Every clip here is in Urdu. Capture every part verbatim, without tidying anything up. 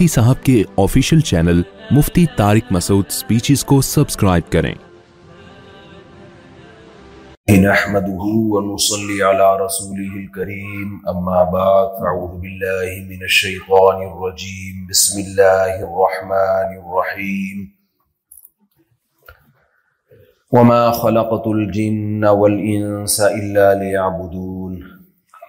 مفتی صاحب کے official channel Mufti Tariq Masood speeches کو سبسکرائب کریں. نحمده ونصلي على رسوله الكريم اما بعد فاعوذ بالله من الشيطان الرجيم بسم الله الرحمن الرحيم وما خلقت الجن والانس الا ليعبدون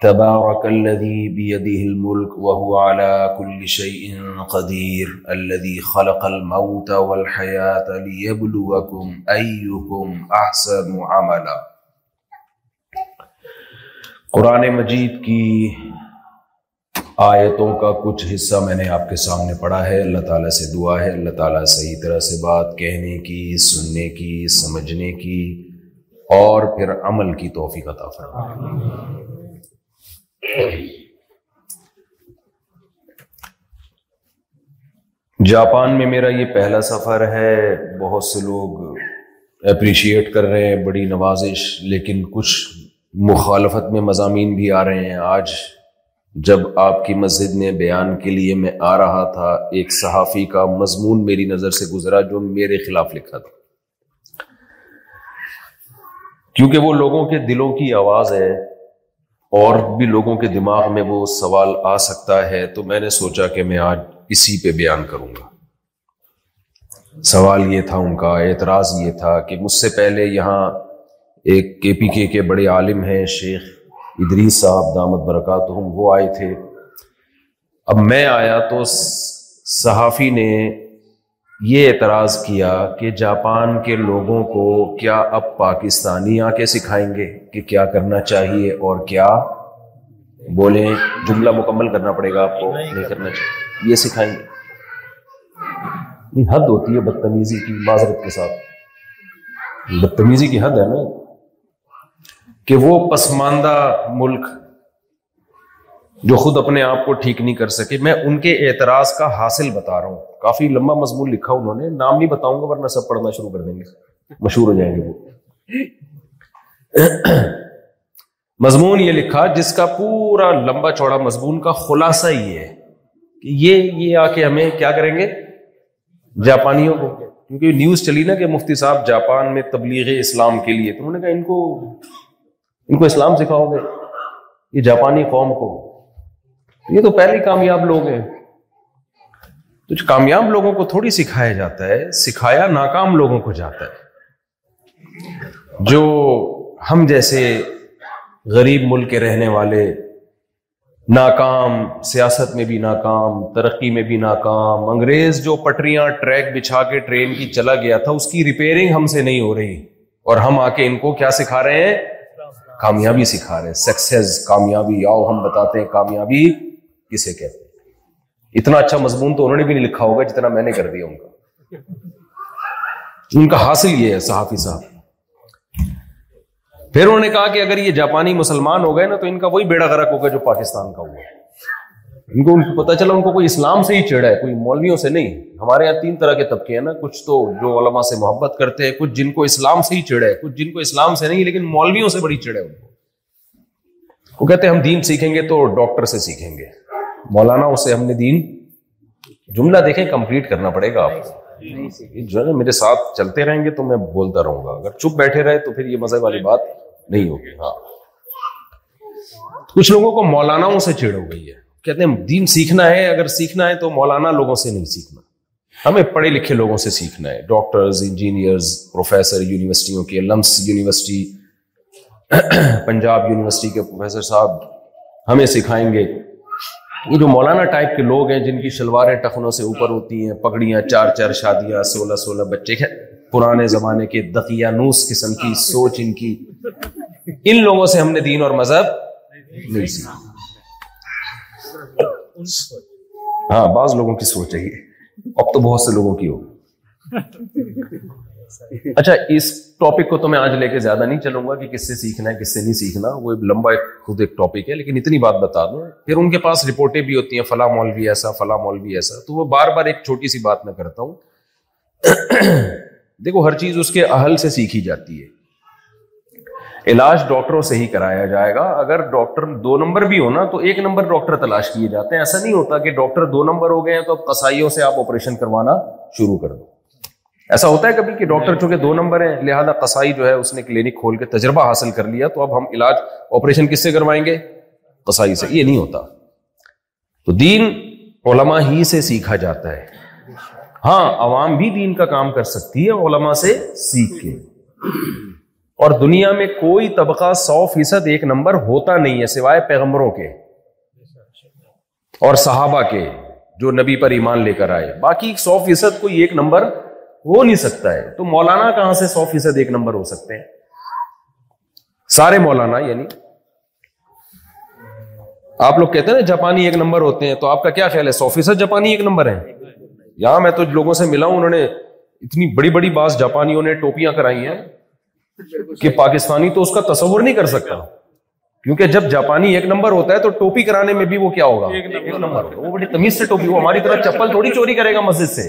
تبارك الذي بيده الملك وهو على كل شيء قدير الذي خلق الموت والحياة ليبلوكم أيكم أحسن عملا. قرآن مجید کی آیتوں کا کچھ حصہ میں نے آپ کے سامنے پڑھا ہے. اللہ تعالیٰ سے دعا ہے اللہ تعالیٰ صحیح طرح سے بات کہنے کی، سننے کی، سمجھنے کی اور پھر عمل کی توفیق عطا فرمائے. جاپان میں میرا یہ پہلا سفر ہے. بہت سے لوگ اپریشیٹ کر رہے ہیں، بڑی نوازش، لیکن کچھ مخالفت میں مضامین بھی آ رہے ہیں. آج جب آپ کی مسجد نے بیان کے لیے میں آ رہا تھا، ایک صحافی کا مضمون میری نظر سے گزرا جو میرے خلاف لکھا تھا، کیونکہ وہ لوگوں کے دلوں کی آواز ہے اور بھی لوگوں کے دماغ میں وہ سوال آ سکتا ہے. تو میں نے سوچا کہ میں آج اسی پہ بیان کروں گا. سوال یہ تھا، ان کا اعتراض یہ تھا کہ مجھ سے پہلے یہاں ایک کے پی کے کے بڑے عالم ہیں شیخ ادریس صاحب دامت برکاتہم، وہ آئے تھے. اب میں آیا تو صحافی نے یہ اعتراض کیا کہ جاپان کے لوگوں کو کیا اب پاکستانی آ کے سکھائیں گے کہ کیا کرنا چاہیے اور کیا بولیں. جملہ مکمل کرنا پڑے گا آپ کو، نہیں کرنا چاہیے، یہ سکھائیں گے. حد ہوتی ہے بدتمیزی کی، معذرت کے ساتھ بدتمیزی کی حد ہے نا، کہ وہ پسماندہ ملک جو خود اپنے آپ کو ٹھیک نہیں کر سکے. میں ان کے اعتراض کا حاصل بتا رہا ہوں. کافی لمبا مضمون لکھا انہوں نے، نام نہیں بتاؤں گا ورنہ سب پڑھنا شروع کر دیں گے، مشہور ہو جائیں گے وہ. مضمون یہ لکھا جس کا پورا لمبا چوڑا مضمون کا خلاصہ یہ ہے کہ یہ یہ آ کے ہمیں کیا کریں گے جاپانیوں کو، کیونکہ نیوز چلی نا کہ مفتی صاحب جاپان میں تبلیغ اسلام کے لیے. تو انہوں نے کہا ان کو ان کو اسلام سکھاؤ گے یہ جاپانی قوم کو؟ یہ تو پہلے کامیاب لوگ ہیں. تو کامیاب لوگوں کو تھوڑی سکھایا جاتا ہے، سکھایا ناکام لوگوں کو جاتا ہے. جو ہم جیسے غریب ملک کے رہنے والے ناکام، سیاست میں بھی ناکام، ترقی میں بھی ناکام. انگریز جو پٹریاں ٹریک بچھا کے ٹرین کی چلا گیا تھا، اس کی ریپیئرنگ ہم سے نہیں ہو رہی، اور ہم آ کے ان کو کیا سکھا رہے ہیں؟ کامیابی سکھا رہے ہیں، سکسیز، کامیابی. آؤ ہم بتاتے ہیں کامیابی کسے کہتے ہیں. اتنا اچھا مضمون تو انہوں نے بھی نہیں لکھا ہوگا جتنا میں نے کر دیا ان کا. ان کا حاصل یہ ہے صحافی صاحب. پھر انہوں نے کہا کہ اگر یہ جاپانی مسلمان ہو گئے نا تو ان کا وہی بیڑا غرق ہوگا جو پاکستان کا ہوا ہے. ان کو پتہ چلا ان کو کوئی اسلام سے ہی چڑھا ہے, کوئی مولویوں سے نہیں. ہمارے یہاں تین طرح کے طبقے ہیں نا, کچھ تو جو علماء سے محبت کرتے ہیں, کچھ جن کو اسلام سے ہی چڑھا ہے, کچھ جن کو اسلام سے نہیں لیکن مولویوں سے بڑی چڑھا ہے ان کو. وہ کہتے ہیں ہم دین سیکھیں گے تو ڈاکٹر سے سیکھیں گے, مولانا اسے ہم نے دین. جملہ دیکھیں کمپلیٹ کرنا پڑے گا آپ کو, جو ہے نا میرے ساتھ چلتے رہیں گے تو میں بولتا رہوں گا, اگر چپ بیٹھے رہے تو پھر یہ مزے والی بات نہیں ہوگی. ہاں کچھ لوگوں کو مولاناؤں سے چڑ ہو گئی ہے, کہتے ہیں دین سیکھنا ہے, اگر سیکھنا ہے تو مولانا لوگوں سے نہیں سیکھنا, ہمیں پڑھے لکھے لوگوں سے سیکھنا ہے, ڈاکٹرز, انجینئرز, پروفیسر, یونیورسٹیوں کے علمس, یونیورسٹی پنجاب یونیورسٹی کے پروفیسر صاحب ہمیں سکھائیں گے. یہ جو مولانا ٹائپ کے لوگ ہیں جن کی شلواریں ٹخنوں سے اوپر ہوتی ہیں, پگڑیاں, چار چار شادیاں, سولہ سولہ بچے, پرانے زمانے کے دقیانوس قسم کی سوچ ان کی, ان لوگوں سے ہم نے دین اور مذہب نہیں سیکھا. ہاں بعض لوگوں کی سوچ ہے یہ, اب تو بہت سے لوگوں کی ہو. اچھا اس ٹاپک کو تو میں آج لے کے زیادہ نہیں چلوں گا کہ کس سے سیکھنا ہے کس سے نہیں سیکھنا, وہ لمبا خود ایک ٹاپک ہے, لیکن اتنی بات بتا دوں. پھر ان کے پاس رپورٹیں بھی ہوتی ہیں, فلاں مولوی ایسا, فلاں مولوی ایسا, تو وہ بار بار ایک چھوٹی سی بات میں کرتا ہوں. دیکھو ہر چیز اس کے اہل سے سیکھی جاتی ہے, علاج ڈاکٹروں سے ہی کرایا جائے گا. اگر ڈاکٹر دو نمبر بھی ہو نا تو ایک نمبر ڈاکٹر تلاش کیے جاتے ہیں. ایسا نہیں ہوتا کہ ڈاکٹر دو نمبر ہو گئے ہیں تو اب قصائیوں سے آپ آپریشن کروانا شروع کر دو. ایسا ہوتا ہے کبھی کہ ڈاکٹر چونکہ دو نمبر ہیں لہذا قصائی جو ہے اس نے کلینک کھول کے تجربہ حاصل کر لیا تو اب ہم علاج آپریشن کس سے کروائیں گے, قصائی سے. یہ نہیں ہوتا, تو دین علماء ہی سے سیکھا جاتا ہے. ہاں عوام بھی دین کا کام کر سکتی ہے علماء سے سیکھ کے, اور دنیا میں کوئی طبقہ سو فیصد ایک نمبر ہوتا نہیں ہے سوائے پیغمبروں کے اور صحابہ کے جو نبی پر ایمان لے کر آئے, باقی سو فیصد کوئی ایک نمبر ہو نہیں سکتا ہے. تو مولانا کہاں سے سو فیصد ایک نمبر ہو سکتے ہیں سارے مولانا؟ یعنی آپ لوگ کہتے ہیں نا جاپانی ایک نمبر ہوتے ہیں, تو آپ کا کیا خیال ہے سو فیصد جاپانی ایک نمبر ہیں؟ یہاں میں تو لوگوں سے ملا ہوں, انہوں نے اتنی بڑی بڑی باز جاپانیوں نے ٹوپیاں کرائی ہیں کہ پاکستانی تو اس کا تصور نہیں کر سکتا, کیونکہ جب جاپانی ایک نمبر ہوتا ہے تو ٹوپی کرانے میں بھی وہ کیا ہوگا, ایک نمبر ہوگا. وہ بڑی تمیز سے ٹوپی, وہ ہماری طرح چپل تھوڑی چوری کرے گا مسجد سے,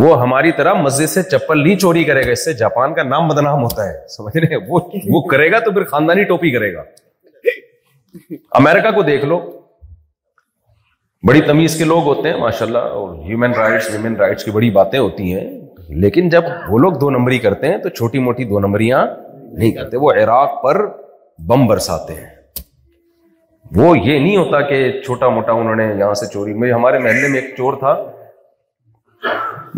وہ ہماری طرح مسجد سے چپل نہیں چوری کرے گا, اس سے جاپان کا نام بدنام ہوتا ہے, سمجھ رہے ہیں. وہ وہ کرے گا تو پھر خاندانی ٹوپی کرے گا. امریکہ کو دیکھ لو, بڑی تمیز کے لوگ ہوتے ہیں ماشاءاللہ, اور ہیومن رائٹس ویمن رائٹس کی بڑی باتیں ہوتی ہیں, لیکن جب وہ لوگ دو نمبری کرتے ہیں تو چھوٹی موٹی دو نمبریاں نہیں کرتے. وہ عراق پر بم برساتے ہیں, وہ یہ نہیں ہوتا کہ چھوٹا موٹا انہوں نے یہاں سے چوری. میں ہمارے محلے میں ایک چور تھا,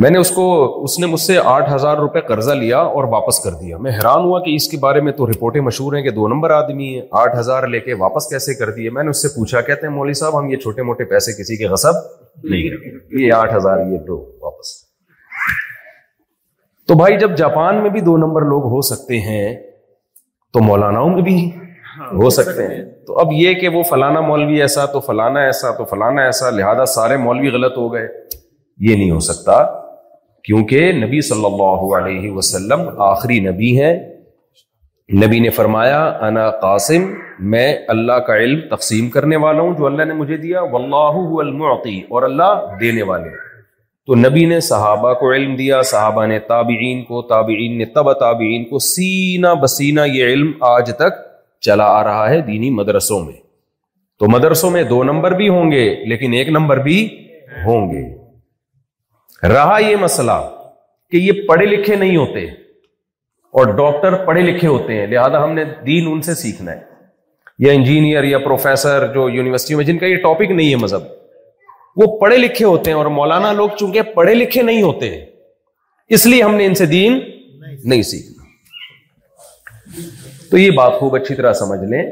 میں نے اس کو اس نے مجھ سے آٹھ ہزار روپے قرضہ لیا اور واپس کر دیا. میں حیران ہوا کہ اس کے بارے میں تو رپورٹیں مشہور ہیں کہ دو نمبر آدمی ہے, آٹھ ہزار لے کے واپس کیسے کر دیے. میں نے اس سے پوچھا, کہتے ہیں مولوی صاحب ہم یہ چھوٹے موٹے پیسے کسی کے غصب نہیں کرتے, یہ آٹھ ہزار یہ دو واپس. تو بھائی جب جاپان میں بھی دو نمبر لوگ ہو سکتے ہیں تو مولاناؤں میں بھی ہو سکتے ہیں. تو اب یہ کہ وہ فلانا مولوی ایسا تو فلانا ایسا تو فلانا ایسا لہذا سارے مولوی غلط ہو گئے, یہ نہیں ہو سکتا, کیونکہ نبی صلی اللہ علیہ وسلم آخری نبی ہیں. نبی نے فرمایا انا قاسم, میں اللہ کا علم تقسیم کرنے والا ہوں جو اللہ نے مجھے دیا, واللہ هو المعطی, اور اللہ دینے والے. تو نبی نے صحابہ کو علم دیا, صحابہ نے تابعین کو, تابعین نے تبع تابعین کو, سینہ بسینہ یہ علم آج تک چلا آ رہا ہے دینی مدرسوں میں. تو مدرسوں میں دو نمبر بھی ہوں گے لیکن ایک نمبر بھی ہوں گے. رہا یہ مسئلہ کہ یہ پڑھے لکھے نہیں ہوتے اور ڈاکٹر پڑھے لکھے ہوتے ہیں لہذا ہم نے دین ان سے سیکھنا ہے, یا انجینئر یا پروفیسر جو یونیورسٹی میں جن کا یہ ٹاپک نہیں ہے مذہب, وہ پڑھے لکھے ہوتے ہیں, اور مولانا لوگ چونکہ پڑھے لکھے نہیں ہوتے اس لیے ہم نے ان سے دین نہیں سیکھنا. تو یہ بات خوب اچھی طرح سمجھ لیں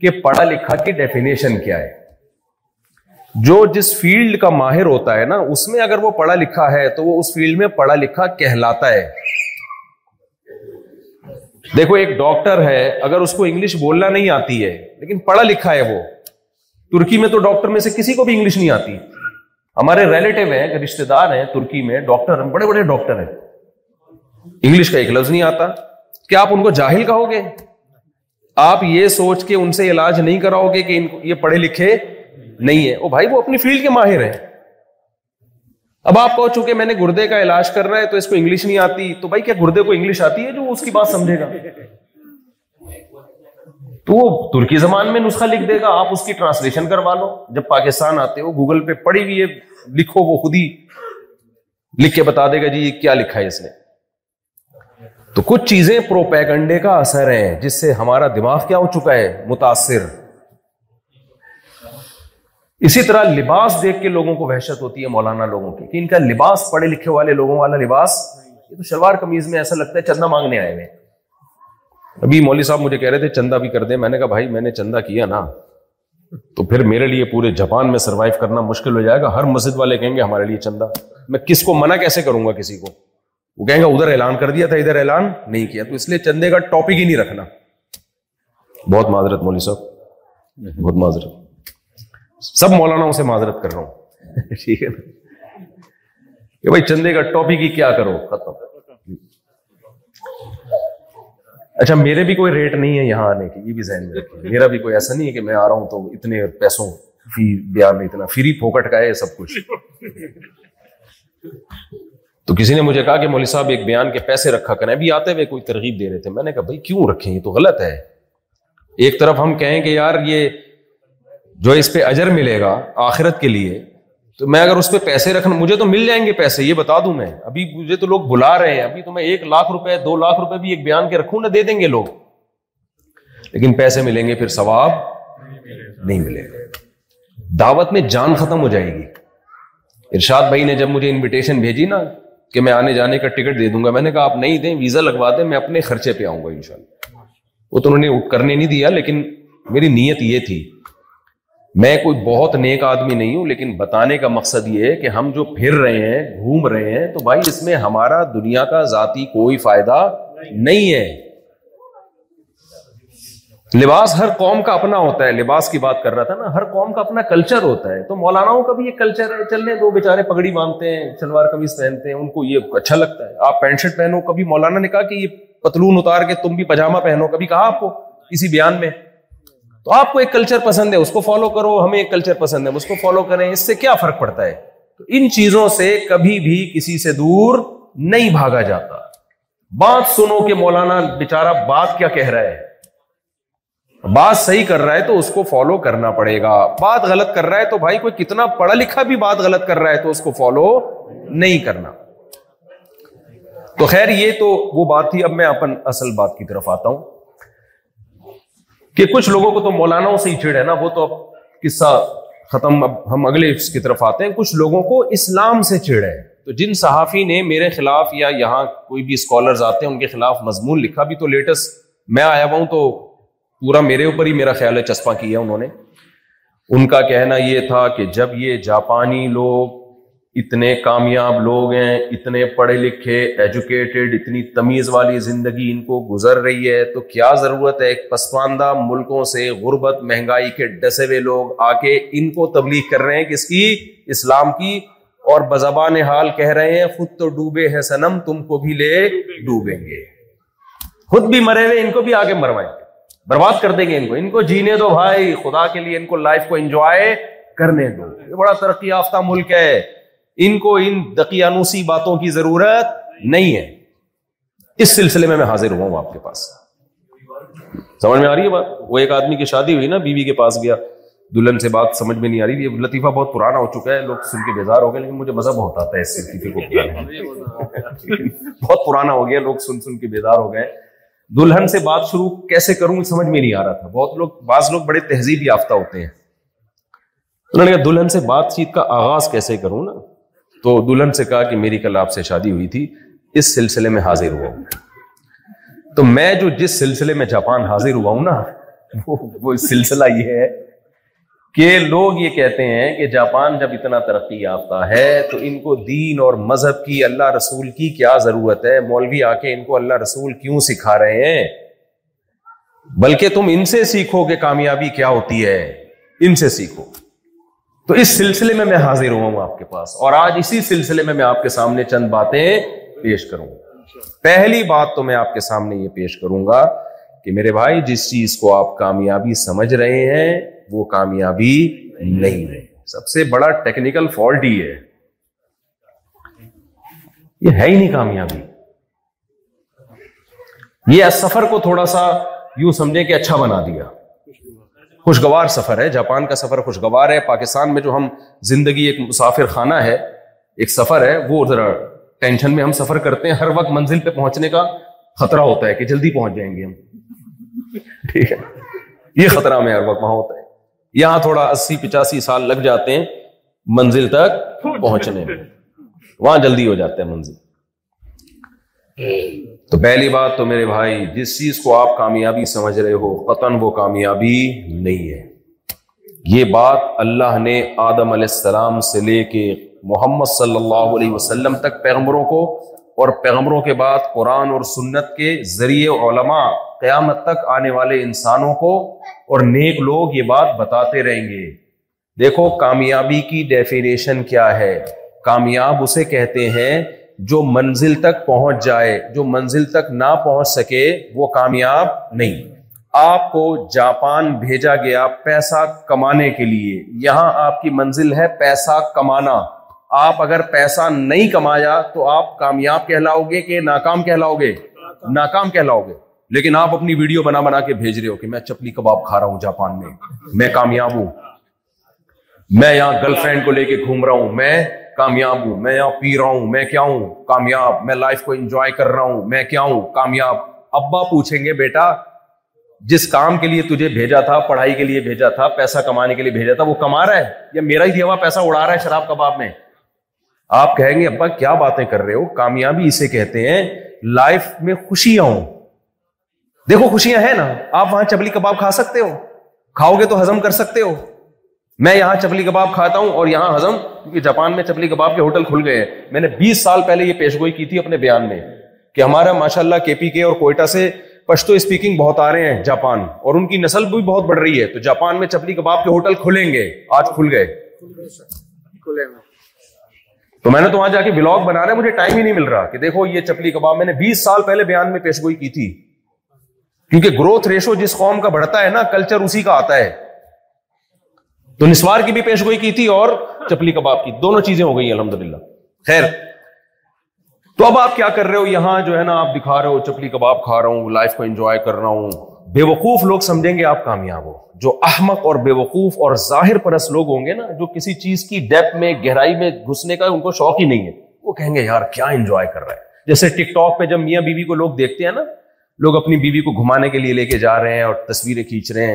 کہ پڑھا لکھا کی ڈیفینیشن کیا ہے. جو جس فیلڈ کا ماہر ہوتا ہے نا اس میں اگر وہ پڑھا لکھا ہے تو وہ اس فیلڈ میں پڑھا لکھا کہلاتا ہے. دیکھو ایک ڈاکٹر ہے, اگر اس کو انگلش بولنا نہیں آتی ہے لیکن پڑھا لکھا ہے وہ, ترکی میں تو ڈاکٹر میں سے کسی کو بھی انگلش نہیں آتی. ہمارے ریلیٹیو ہیں, رشتے دار ہیں ترکی میں, ڈاکٹر ہیں, بڑے بڑے ڈاکٹر ہیں, انگلش کا ایک لفظ نہیں آتا. کیا آپ ان کو جاہل کہو گے؟ آپ یہ سوچ کے ان سے علاج نہیں کراؤ گے کہ ان کو یہ پڑھے لکھے نہیں ہے. وہ بھائی وہ اپنی فیلڈ کے ماہر ہیں. اب آپ کہو چونکہ میں نے گردے کا علاج کر رہا ہے تو اس کو انگلش نہیں آتی, تو بھائی کیا گردے کو انگلش آتی ہے جو اس کی بات سمجھے گا؟ تو وہ ترکی زبان میں نسخہ لکھ دے گا, آپ اس کی ٹرانسلیشن کروا لو. جب پاکستان آتے ہو گوگل پہ پڑی ہوئی ہے لکھو, وہ خود ہی لکھ کے بتا دے گا جی کیا لکھا ہے اس نے. تو کچھ چیزیں پروپیگنڈے کا اثر ہیں جس سے ہمارا دماغ کیا ہو چکا ہے, متاثر. اسی طرح لباس دیکھ کے لوگوں کو وحشت ہوتی ہے, مولانا لوگوں کی, کہ ان کا لباس پڑھے لکھے والے لوگوں والا لباس, یہ تو شلوار قمیض میں ایسا لگتا ہے چندہ مانگنے آئے ہوئے ہیں. ابھی مولوی صاحب مجھے کہہ رہے تھے چندہ بھی کر دیں, میں نے کہا بھائی میں نے چندہ کیا نا تو پھر میرے لیے پورے جاپان میں سروائیو کرنا مشکل ہو جائے گا. ہر مسجد والے کہیں گے ہمارے لیے چندہ. میں کس کو منع کیسے کروں گا کسی کو؟ وہ کہیں گا ادھر اعلان کر دیا تھا ادھر اعلان نہیں کیا. تو اس لیے چندے کا ٹاپک ہی نہیں رکھنا. بہت معذرت مولوی صاحب, بہت معذرت, سب مولاناؤں سے معذرت کر رہا ہوں, ٹھیک ہے نا, کہ بھائی چندے کا ٹاپک ہی کیا کرو, ختم. اچھا میرے بھی کوئی ریٹ نہیں ہے یہاں آنے کی, یہ بھی ذہن میں رکھیں. میرا بھی کوئی ایسا نہیں ہے کہ میں آ رہا ہوں تو اتنے پیسوں فی بیان میں, اتنا فری پھوکٹ کا ہے سب کچھ. تو کسی نے مجھے کہا کہ مولوی صاحب ایک بیان کے پیسے رکھا کریں, ابھی آتے ہوئے کوئی ترغیب دے رہے تھے. میں نے کہا بھائی کیوں رکھیں, یہ تو غلط ہے. ایک طرف ہم کہیں کہ یار یہ جو اس پہ اجر ملے گا آخرت کے لیے, تو میں اگر اس پہ پیسے رکھنا, مجھے تو مل جائیں گے پیسے, یہ بتا دوں میں. ابھی مجھے تو لوگ بلا رہے ہیں, ابھی تو میں ایک لاکھ روپے دو لاکھ روپے بھی ایک بیان کے رکھوں نہ, دے دیں گے لوگ, لیکن پیسے ملیں گے پھر ثواب نہیں ملے گا. دعوت میں جان ختم ہو جائے گی. ارشاد بھائی نے جب مجھے انویٹیشن بھیجی نا کہ میں آنے جانے کا ٹکٹ دے دوں گا, میں نے کہا آپ نہیں دیں, ویزا لگوا دیں, میں اپنے خرچے پہ آؤں گا انشاءاللہ. وہ تو انہوں نے کرنے نہیں دیا, لیکن میری نیت یہ تھی. میں کوئی بہت نیک آدمی نہیں ہوں, لیکن بتانے کا مقصد یہ ہے کہ ہم جو پھر رہے ہیں, گھوم رہے ہیں, تو بھائی اس میں ہمارا دنیا کا ذاتی کوئی فائدہ نہیں ہے. لباس ہر قوم کا اپنا ہوتا ہے, لباس کی بات کر رہا تھا نا, ہر قوم کا اپنا کلچر ہوتا ہے. تو مولاناؤں کا بھی یہ کلچر ہے, چلنے دو بیچارے پگڑی باندھتے ہیں, شلوار قمیص پہنتے ہیں, ان کو یہ اچھا لگتا ہے. آپ پینٹ شرٹ پہنو, کبھی مولانا نے کہا کہ یہ پتلون اتار کے تم بھی پاجامہ پہنو؟ کبھی کہا آپ کو اسی بیان میں؟ تو آپ کو ایک کلچر پسند ہے اس کو فالو کرو, ہمیں ایک کلچر پسند ہے اس کو فالو کریں, اس سے کیا فرق پڑتا ہے؟ تو ان چیزوں سے کبھی بھی کسی سے دور نہیں بھاگا جاتا. بات سنو کہ مولانا بیچارہ بات کیا کہہ رہا ہے, بات صحیح کر رہا ہے تو اس کو فالو کرنا پڑے گا, بات غلط کر رہا ہے تو بھائی کوئی کتنا پڑھا لکھا بھی بات غلط کر رہا ہے تو اس کو فالو نہیں کرنا. تو خیر یہ تو وہ بات تھی. اب میں اپن اصل بات کی طرف آتا ہوں کہ کچھ لوگوں کو تو مولاناؤں سے ہی چڑ ہے نا, وہ تو اب قصہ ختم. اب ہم اگلے اس کی طرف آتے ہیں. کچھ لوگوں کو اسلام سے چڑ ہے. تو جن صحافی نے میرے خلاف یا یہاں کوئی بھی اسکالرز آتے ہیں ان کے خلاف مضمون لکھا, بھی تو لیٹسٹ میں آیا ہوا ہوں تو پورا میرے اوپر ہی میرا خیال ہے چسپاں کیا انہوں نے. ان کا کہنا یہ تھا کہ جب یہ جاپانی لوگ اتنے کامیاب لوگ ہیں, اتنے پڑھے لکھے, ایجوکیٹڈ, اتنی تمیز والی زندگی ان کو گزر رہی ہے, تو کیا ضرورت ہے ایک پسماندہ ملکوں سے غربت مہنگائی کے ڈسے ہوئے لوگ آ کے ان کو تبلیغ کر رہے ہیں کس کی؟ اسلام کی. اور بزبان حال کہہ رہے ہیں خود تو ڈوبے ہیں صنم تم کو بھی لے ڈوبیں گے. خود بھی مرے ہوئے ان کو بھی آگے مروائیں گے, برباد کر دیں گے ان کو. ان کو جینے دو بھائی, خدا کے لیے ان کو لائف کو انجوائے کرنے دو. یہ بڑا ترقی یافتہ ملک ہے, ان کو ان دقیانوسی باتوں کی ضرورت نہیں ہے. اس سلسلے میں میں حاضر ہوا ہوں آپ کے پاس. سمجھ میں آ رہی ہے بات؟ وہ ایک آدمی کی شادی ہوئی نا, بیوی کے پاس گیا, دلہن سے بات سمجھ میں نہیں آ رہی. یہ لطیفہ بہت پرانا ہو چکا ہے, لوگ سن کے بیزار ہو گئے, لیکن مجھے مزہ بہت آتا ہے اس لطیفے کو. بہت پرانا ہو گیا, لوگ سن سن کے بیزار ہو گئے. دلہن سے بات شروع کیسے کروں سمجھ میں نہیں آ رہا تھا. بہت لوگ بعض لوگ بڑے تہذیب یافتہ ہوتے ہیں, انہوں نے کہا دلہن سے بات چیت کا آغاز کیسے کروں نا, تو دلہن سے کہا کہ میری کل آپ سے شادی ہوئی تھی, اس سلسلے میں حاضر ہوا ہوں. تو میں جو جس سلسلے میں جاپان حاضر ہوا ہوں نا, وہ, وہ سلسلہ یہ ہے کہ لوگ یہ کہتے ہیں کہ جاپان جب اتنا ترقی یافتہ ہے تو ان کو دین اور مذہب کی, اللہ رسول کی کیا ضرورت ہے؟ مولوی آ کے ان کو اللہ رسول کیوں سکھا رہے ہیں؟ بلکہ تم ان سے سیکھو کہ کامیابی کیا ہوتی ہے, ان سے سیکھو. تو اس سلسلے میں میں حاضر ہوا ہوں آپ کے پاس, اور آج اسی سلسلے میں میں آپ کے سامنے چند باتیں پیش کروں. پہلی بات تو میں آپ کے سامنے یہ پیش کروں گا کہ میرے بھائی جس چیز کو آپ کامیابی سمجھ رہے ہیں وہ کامیابی نہیں ہے. سب سے بڑا ٹیکنیکل فالٹ ہی ہے, یہ ہے ہی نہیں کامیابی. یہ سفر کو تھوڑا سا یوں سمجھے کہ اچھا بنا دیا, خوشگوار سفر ہے, جاپان کا سفر خوشگوار ہے, پاکستان میں جو ہم زندگی ایک مسافر خانہ ہے, ایک سفر ہے, وہ ذرا ٹینشن میں ہم سفر کرتے ہیں, ہر وقت منزل پہ پہنچنے کا خطرہ ہوتا ہے کہ جلدی پہنچ جائیں گے ہم, ٹھیک ہے, یہ خطرہ میں ہر وقت وہاں ہوتا ہے. یہاں تھوڑا اسی پچاسی سال لگ جاتے ہیں منزل تک پہنچنے میں, وہاں جلدی ہو جاتے ہیں منزل. تو پہلی بات تو میرے بھائی جس چیز کو آپ کامیابی سمجھ رہے ہو قطعاً وہ کامیابی نہیں ہے. یہ بات اللہ نے آدم علیہ السلام سے لے کے محمد صلی اللہ علیہ وسلم تک پیغمبروں کو اور پیغمبروں کے بعد قرآن اور سنت کے ذریعے علماء قیامت تک آنے والے انسانوں کو اور نیک لوگ یہ بات بتاتے رہیں گے. دیکھو کامیابی کی ڈیفینیشن کیا ہے, کامیاب اسے کہتے ہیں جو منزل تک پہنچ جائے, جو منزل تک نہ پہنچ سکے وہ کامیاب نہیں. آپ کو جاپان بھیجا گیا پیسہ کمانے کے لیے, یہاں آپ کی منزل ہے پیسہ کمانا. آپ اگر پیسہ نہیں کمایا تو آپ کامیاب کہلاؤ گے کہ ناکام کہلاؤ گے؟ ناکام کہلاؤ گے. لیکن آپ اپنی ویڈیو بنا بنا کے بھیج رہے ہو کہ میں چپلی کباب کھا رہا ہوں جاپان میں, میں کامیاب ہوں, میں یہاں گرل فرینڈ کو لے کے گھوم رہا ہوں, میں کامیاب ہوں, میں یہاں پی رہا ہوں, میں کیا ہوں کامیاب, میں لائف کو انجوائے کر رہا ہوں, میں کیا ہوں کامیاب. ابا پوچھیں گے بیٹا جس کام کے لیے تجھے بھیجا تھا, پڑھائی کے لیے بھیجا تھا, پیسہ کمانے کے لیے بھیجا تھا, وہ کما رہا ہے یا میرا ہی دیا ہوا پیسہ اڑا رہا ہے شراب کباب میں؟ آپ کہیں گے ابا کیا باتیں کر رہے ہو, کامیابی اسے کہتے ہیں لائف میں خوشیاں ہوں. دیکھو خوشیاں ہیں نا, آپ وہاں چپلی کباب کھا سکتے ہو, کھاؤ گے تو ہضم کر سکتے ہو. میں یہاں چپلی کباب کھاتا ہوں اور یہاں ہضم, کیونکہ جاپان میں چپلی کباب کے ہوٹل کھل گئے ہیں. میں نے بیس سال پہلے یہ پیشگوئی کی تھی اپنے بیان میں کہ ہمارا ماشاءاللہ کے پی کے اور کوئٹہ سے پشتو اسپیکنگ بہت آ رہے ہیں جاپان, اور ان کی نسل بھی بہت بڑھ رہی ہے, تو جاپان میں چپلی کباب کے ہوٹل کھلیں گے. آج کھل گئے, تو میں نے تو وہاں جا کے بلاگ بنا رہا ہے, مجھے ٹائم ہی نہیں مل رہا کہ دیکھو یہ چپلی کباب. میں نے بیس سال پہلے بیان میں پیشگوئی کی تھی, کیونکہ گروتھ ریشو جس قوم کا بڑھتا ہے نا کلچر اسی کا آتا ہے. تو نسوار کی بھی پیشگوئی کی تھی اور چپلی کباب کی, دونوں چیزیں ہو گئی الحمدللہ. خیر, تو اب آپ کیا کر رہے ہو, یہاں جو ہے نا آپ دکھا رہے ہو چپلی کباب کھا رہا ہوں, لائف کو انجوائے کر رہا ہوں. بے وقوف لوگ سمجھیں گے آپ کامیاب ہو. جو احمق اور بے وقوف اور ظاہر پرست لوگ ہوں گے نا, جو کسی چیز کی ڈیپ میں گہرائی میں گھسنے کا ان کو شوق ہی نہیں ہے, وہ کہیں گے یار کیا انجوائے کر رہا ہے. جیسے ٹک ٹاک پہ جب میاں بیوی کو لوگ دیکھتے ہیں نا, لوگ اپنی بیوی کو گھمانے کے لیے لے کے جا رہے ہیں اور تصویریں کھینچ رہے ہیں,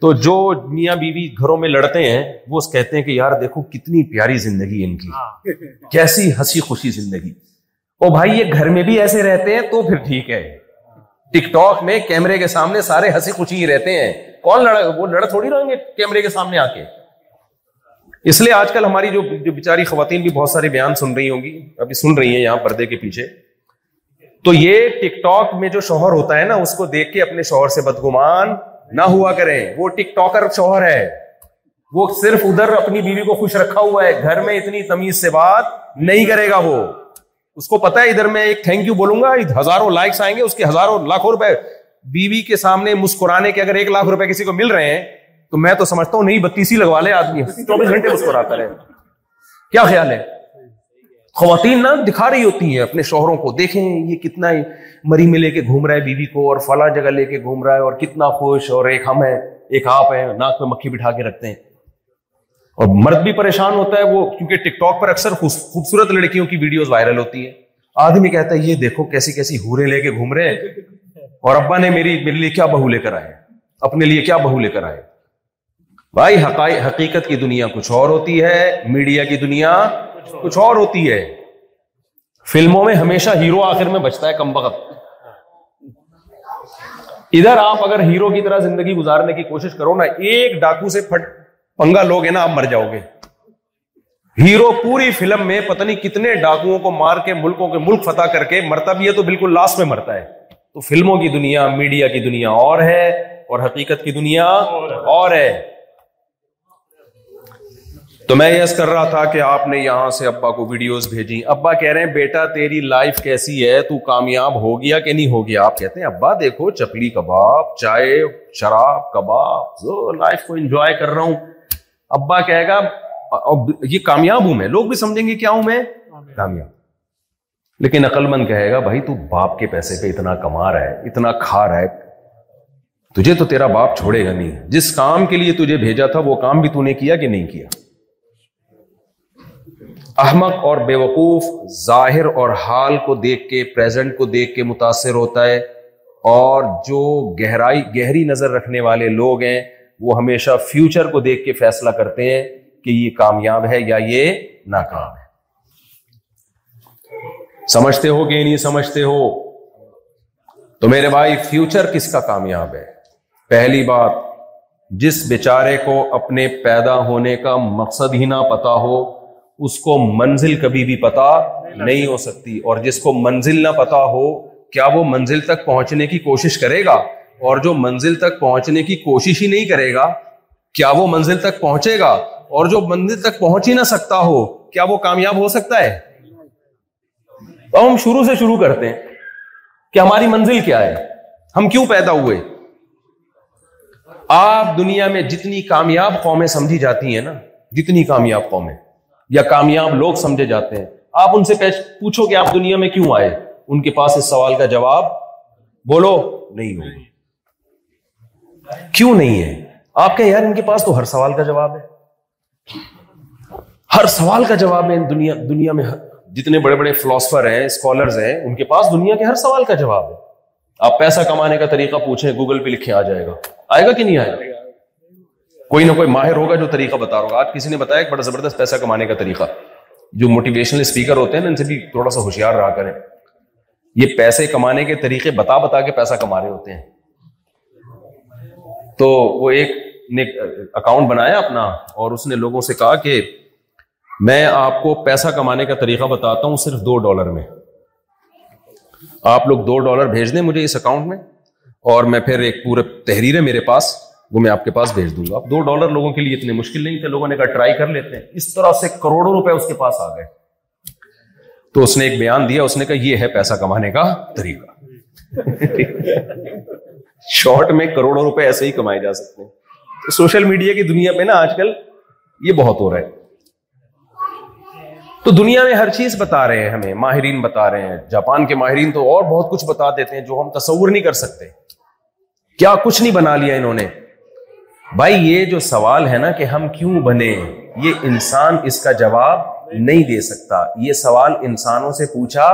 تو جو میاں بیوی گھروں میں لڑتے ہیں وہ کہتے ہیں کہ یار دیکھو کتنی پیاری زندگی ان کی, کیسی ہنسی خوشی زندگی. او بھائی یہ گھر میں بھی ایسے رہتے ہیں تو پھر ٹھیک ہے, ٹک ٹاک میں کیمرے کے سامنے سارے ہنسی خوشی ہی رہتے ہیں, کون لڑا, وہ لڑا تھوڑی رہیں گے کیمرے کے سامنے آ کے. اس لیے آج کل ہماری جو جو بیچاری خواتین بھی بہت سارے بیان سن رہی ہوں گی, ابھی سن رہی ہیں یہاں پردے کے پیچھے, تو یہ ٹک ٹاک میں جو شوہر ہوتا ہے نا اس کو دیکھ کے اپنے شوہر سے بدگمان نہ ہوا کریں. وہ ٹک ٹاکر شوہر ہے, وہ صرف ادھر اپنی بیوی کو خوش رکھا ہوا ہے, گھر میں اتنی تمیز سے بات نہیں کرے گا. وہ اس کو پتا ہے ادھر میں ایک تھینک یو بولوں گا, ہزاروں لائکس آئیں گے, اس کے ہزاروں لاکھوں روپے. بیوی کے سامنے مسکرانے کے اگر ایک لاکھ روپے کسی کو مل رہے ہیں تو میں تو سمجھتا ہوں نہیں بتیسی لگوا لے آدمی, چوبیس گھنٹے مسکراتا رہے. کیا خیال ہے؟ خواتین نا دکھا رہی ہوتی ہیں اپنے شوہروں کو, دیکھیں یہ کتنا مری میں لے کے گھوم رہا ہے بیوی کو, اور فلاں جگہ لے کے گھوم رہا ہے, اور کتنا خوش, اور ایک ہم ہے ایک آپ ہے, ناک میں مکھی بٹھا کے رکھتے ہیں. اور مرد بھی پریشان ہوتا ہے وہ, کیونکہ ٹک ٹاک پر اکثر خوبصورت لڑکیوں کی ویڈیوز وائرل ہوتی ہیں. آدمی کہتا ہے یہ دیکھو کیسی کیسی ہورے لے کے گھوم رہے ہیں, اور ابا نے میری میرے لیے کیا بہو لے کر آئے, اپنے لیے کیا بہو لے کر آئے. بھائی حقیقت کی دنیا کچھ اور ہوتی ہے, میڈیا کی دنیا کچھ اور ہوتی ہے. فلموں میں ہمیشہ ہیرو آخر میں بچتا ہے کمبخت. ادھر آپ اگر ہیرو کی طرح زندگی گزارنے کی کوشش کرو نا, ایک ڈاکو سے پھٹ پنگا لوگے نا آپ مر جاؤ گے. ہیرو پوری فلم میں پتہ نہیں کتنے ڈاکوؤں کو مار کے ملکوں کے ملک فتح کر کے مرتا بھی ہے تو بالکل لاسٹ میں مرتا ہے. تو فلموں کی دنیا, میڈیا کی دنیا اور ہے, اور حقیقت کی دنیا اور ہے. تو میں یہ عرض کر رہا تھا کہ آپ نے یہاں سے ابا کو ویڈیوز بھیجیں. ابا کہہ رہے ہیں بیٹا تیری لائف کیسی ہے, تو کامیاب ہو گیا کہ نہیں ہو گیا؟ آپ کہتے ہیں ابا دیکھو چکلی کباب, چائے, شراب, کباب, لائف کو انجوائے کر رہا ہوں. ابا کہے گا یہ کامیاب ہوں میں, لوگ بھی سمجھیں گے کیا ہوں میں کامیاب. لیکن عقل مند کہے گا بھائی تو باپ کے پیسے پہ اتنا کما رہا ہے, اتنا کھا رہا ہے, تجھے تو تیرا باپ چھوڑے گا نہیں. جس کام کے لیے تجھے بھیجا تھا وہ کام بھی تو نے کیا کہ نہیں کیا؟ احمق اور بیوقوف ظاہر اور حال کو دیکھ کے, پریزنٹ کو دیکھ کے متاثر ہوتا ہے, اور جو گہرائی گہری نظر رکھنے والے لوگ ہیں وہ ہمیشہ فیوچر کو دیکھ کے فیصلہ کرتے ہیں کہ یہ کامیاب ہے یا یہ ناکام ہے. سمجھتے ہو کہ نہیں سمجھتے ہو؟ تو میرے بھائی فیوچر کس کا کامیاب ہے؟ پہلی بات, جس بیچارے کو اپنے پیدا ہونے کا مقصد ہی نہ پتا ہو اس کو منزل کبھی بھی پتا نہیں ہو سکتی, اور جس کو منزل نہ پتا ہو کیا وہ منزل تک پہنچنے کی کوشش کرے گا؟ اور جو منزل تک پہنچنے کی کوشش ہی نہیں کرے گا کیا وہ منزل تک پہنچے گا؟ اور جو منزل تک پہنچ ہی نہ سکتا ہو کیا وہ کامیاب ہو سکتا ہے؟ اب ہم شروع سے شروع کرتے ہیں کہ ہماری منزل کیا ہے, ہم کیوں پیدا ہوئے. آپ دنیا میں جتنی کامیاب قومیں سمجھی جاتی ہیں نا, جتنی کامیاب قومیں یا کامیاب لوگ سمجھے جاتے ہیں, آپ ان سے پوچھو کہ آپ دنیا میں کیوں آئے, ان کے پاس اس سوال کا جواب بولو نہیں ہوگا. کیوں نہیں ہے؟ آپ کہیں یار ان کے پاس تو ہر سوال کا جواب ہے, ہر سوال کا جواب ہے. دنیا دنیا میں جتنے بڑے بڑے فلاسفر ہیں, اسکالرز ہیں, ان کے پاس دنیا کے ہر سوال کا جواب ہے. آپ پیسہ کمانے کا طریقہ پوچھیں گوگل پہ لکھیں آ جائے گا, آئے گا کہ نہیں آئے گا؟ کوئی نہ کوئی ماہر ہوگا جو طریقہ بتا رہا ہوگا. آج کسی نے بتایا ایک بڑا زبردست پیسہ کمانے کا طریقہ, جو موٹیویشنل اسپیکر ہوتے ہیں نا ان سے بھی تھوڑا سا ہوشیار رہا کریں, یہ پیسے کمانے کے طریقے بتا بتا کے پیسہ کما رہے ہوتے ہیں. تو وہ ایک نے اکاؤنٹ بنایا اپنا اور اس نے لوگوں سے کہا کہ میں آپ کو پیسہ کمانے کا طریقہ بتاتا ہوں صرف دو ڈالر میں, آپ لوگ دو ڈالر بھیج دیں مجھے اس اکاؤنٹ میں اور میں پھر ایک پورے تحریر ہے میرے پاس وہ میں آپ کے پاس بھیج دوں گا. اب دو ڈالر لوگوں کے لیے اتنے مشکل نہیں تھے, لوگوں نے کہا ٹرائی کر لیتے ہیں. اس طرح سے کروڑوں روپے اس کے پاس آ گئے. تو اس نے ایک بیان دیا, اس نے کہا یہ ہے پیسہ کمانے کا طریقہ. شارٹ میں کروڑوں روپے ایسے ہی کمائے جا سکتے ہیں. سوشل میڈیا کی دنیا پہ نا آج کل یہ بہت ہو رہا ہے. تو دنیا میں ہر چیز بتا رہے ہیں ہمیں, ماہرین بتا رہے ہیں, جاپان کے ماہرین تو اور بہت کچھ بتا دیتے ہیں جو ہم تصور نہیں کر سکتے. کیا کچھ نہیں بنا لیا انہوں نے. بھائی یہ جو سوال ہے نا کہ ہم کیوں بنے, یہ انسان اس کا جواب نہیں دے سکتا. یہ سوال انسانوں سے پوچھا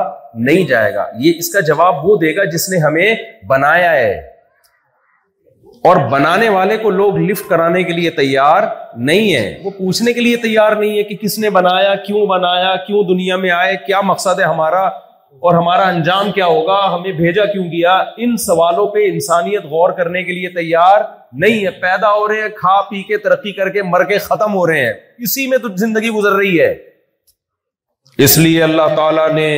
نہیں جائے گا, یہ اس کا جواب وہ دے گا جس نے ہمیں بنایا ہے. اور بنانے والے کو لوگ لفٹ کرانے کے لیے تیار نہیں ہیں, وہ پوچھنے کے لیے تیار نہیں ہے کہ کس نے بنایا, کیوں بنایا, کیوں دنیا میں آئے, کیا مقصد ہے ہمارا اور ہمارا انجام کیا ہوگا, ہمیں بھیجا کیوں گیا. ان سوالوں پہ انسانیت غور کرنے کے لیے تیار نہیں ہے. پیدا ہو رہے ہیں, کھا پی کے ترقی کر کے مر کے ختم ہو رہے ہیں, اسی میں تو زندگی گزر رہی ہے. اس لیے اللہ تعالیٰ نے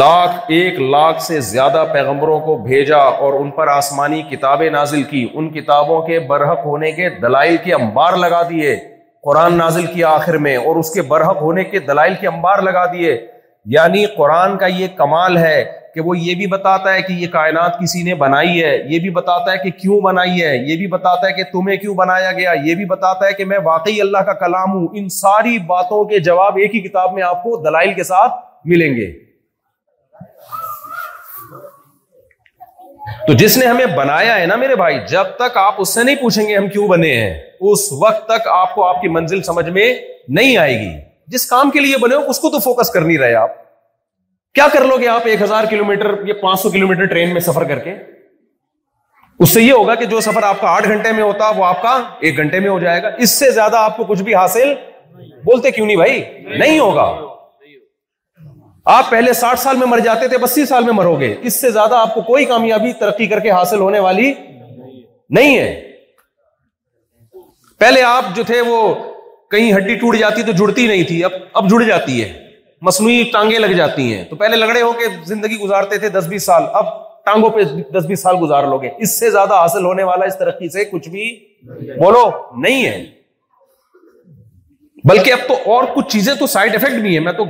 لاکھ ایک لاکھ سے زیادہ پیغمبروں کو بھیجا اور ان پر آسمانی کتابیں نازل کی, ان کتابوں کے برحق ہونے کے دلائل کے انبار لگا دیے. قرآن نازل کیا آخر میں اور اس کے برحق ہونے کے دلائل کے انبار لگا دیے. یعنی قرآن کا یہ کمال ہے کہ وہ یہ بھی بتاتا ہے کہ یہ کائنات کسی نے بنائی ہے, یہ بھی بتاتا ہے کہ کیوں بنائی ہے, یہ بھی بتاتا ہے کہ تمہیں کیوں بنایا گیا, یہ بھی بتاتا ہے کہ میں واقعی اللہ کا کلام ہوں. ان ساری باتوں کے جواب ایک ہی کتاب میں آپ کو دلائل کے ساتھ ملیں گے. تو جس نے ہمیں بنایا ہے نا میرے بھائی, جب تک آپ اس سے نہیں پوچھیں گے ہم کیوں بنے ہیں, اس وقت تک آپ کو آپ کی منزل سمجھ میں نہیں آئے گی. جس کام کے لیے بنے ہو اس کو تو فوکس کر نہیں رہے آپ. کیا کر لو گے آپ ایک ہزار کلومیٹر یا پانچ سو کلومیٹر ٹرین میں سفر کر کے؟ اس سے یہ ہوگا کہ جو سفر آپ کا آٹھ گھنٹے میں ہوتا وہ آپ کا ایک گھنٹے میں ہو جائے گا. اس سے زیادہ آپ کو کچھ بھی حاصل, بولتے کیوں نہیں بھائی, نہیں ہوگا. آپ پہلے ساٹھ سال میں مر جاتے تھے, اسی سال میں مرو گے. اس سے زیادہ آپ کو کوئی کامیابی ترقی کر کے حاصل ہونے والی نہیں ہے. پہلے آپ جو تھے وہ کہیں ہڈی ٹوٹ جاتی تو جڑتی نہیں تھی, اب اب جڑ جاتی ہے. مصنوعی ٹانگیں لگ جاتی ہیں. تو پہلے لگڑے ہو کے زندگی گزارتے تھے دس بیس سال, اب ٹانگوں پہ دس بیس سال گزار لو گے. اس سے زیادہ حاصل ہونے والا اس ترقی سے کچھ بھی بولو نہیں ہے. بلکہ اب تو اور کچھ چیزیں تو سائیڈ ایفیکٹ بھی ہیں. میں تو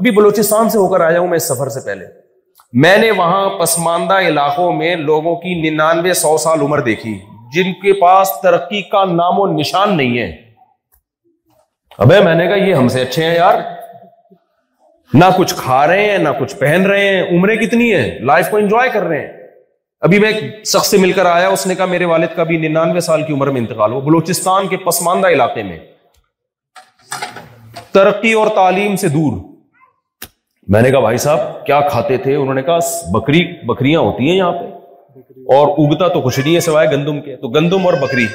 ابھی بلوچستان سے ہو کر آیا ہوں, میں اس سفر سے پہلے میں نے وہاں پسماندہ علاقوں میں لوگوں کی ننانوے سو سال عمر دیکھی جن کے پاس ترقی کا نام و نشان نہیں ہے. ابے میں نے کہا یہ ہم سے اچھے ہیں یار, نہ کچھ کھا رہے ہیں نہ کچھ پہن رہے ہیں, عمریں کتنی ہیں, لائف کو انجوائے کر رہے ہیں. ابھی میں ایک شخص سے مل کر آیا, اس نے کہا میرے والد کا بھی ننانوے سال کی عمر میں انتقال ہوا, بلوچستان کے پسماندہ علاقے میں, ترقی اور تعلیم سے دور. میں نے کہا بھائی صاحب کیا کھاتے تھے؟ انہوں نے کہا بکری, بکریاں ہوتی ہیں یہاں پہ اور اگتا تو کچھ نہیں ہے سوائے گندم کے, تو گندم اور بکری,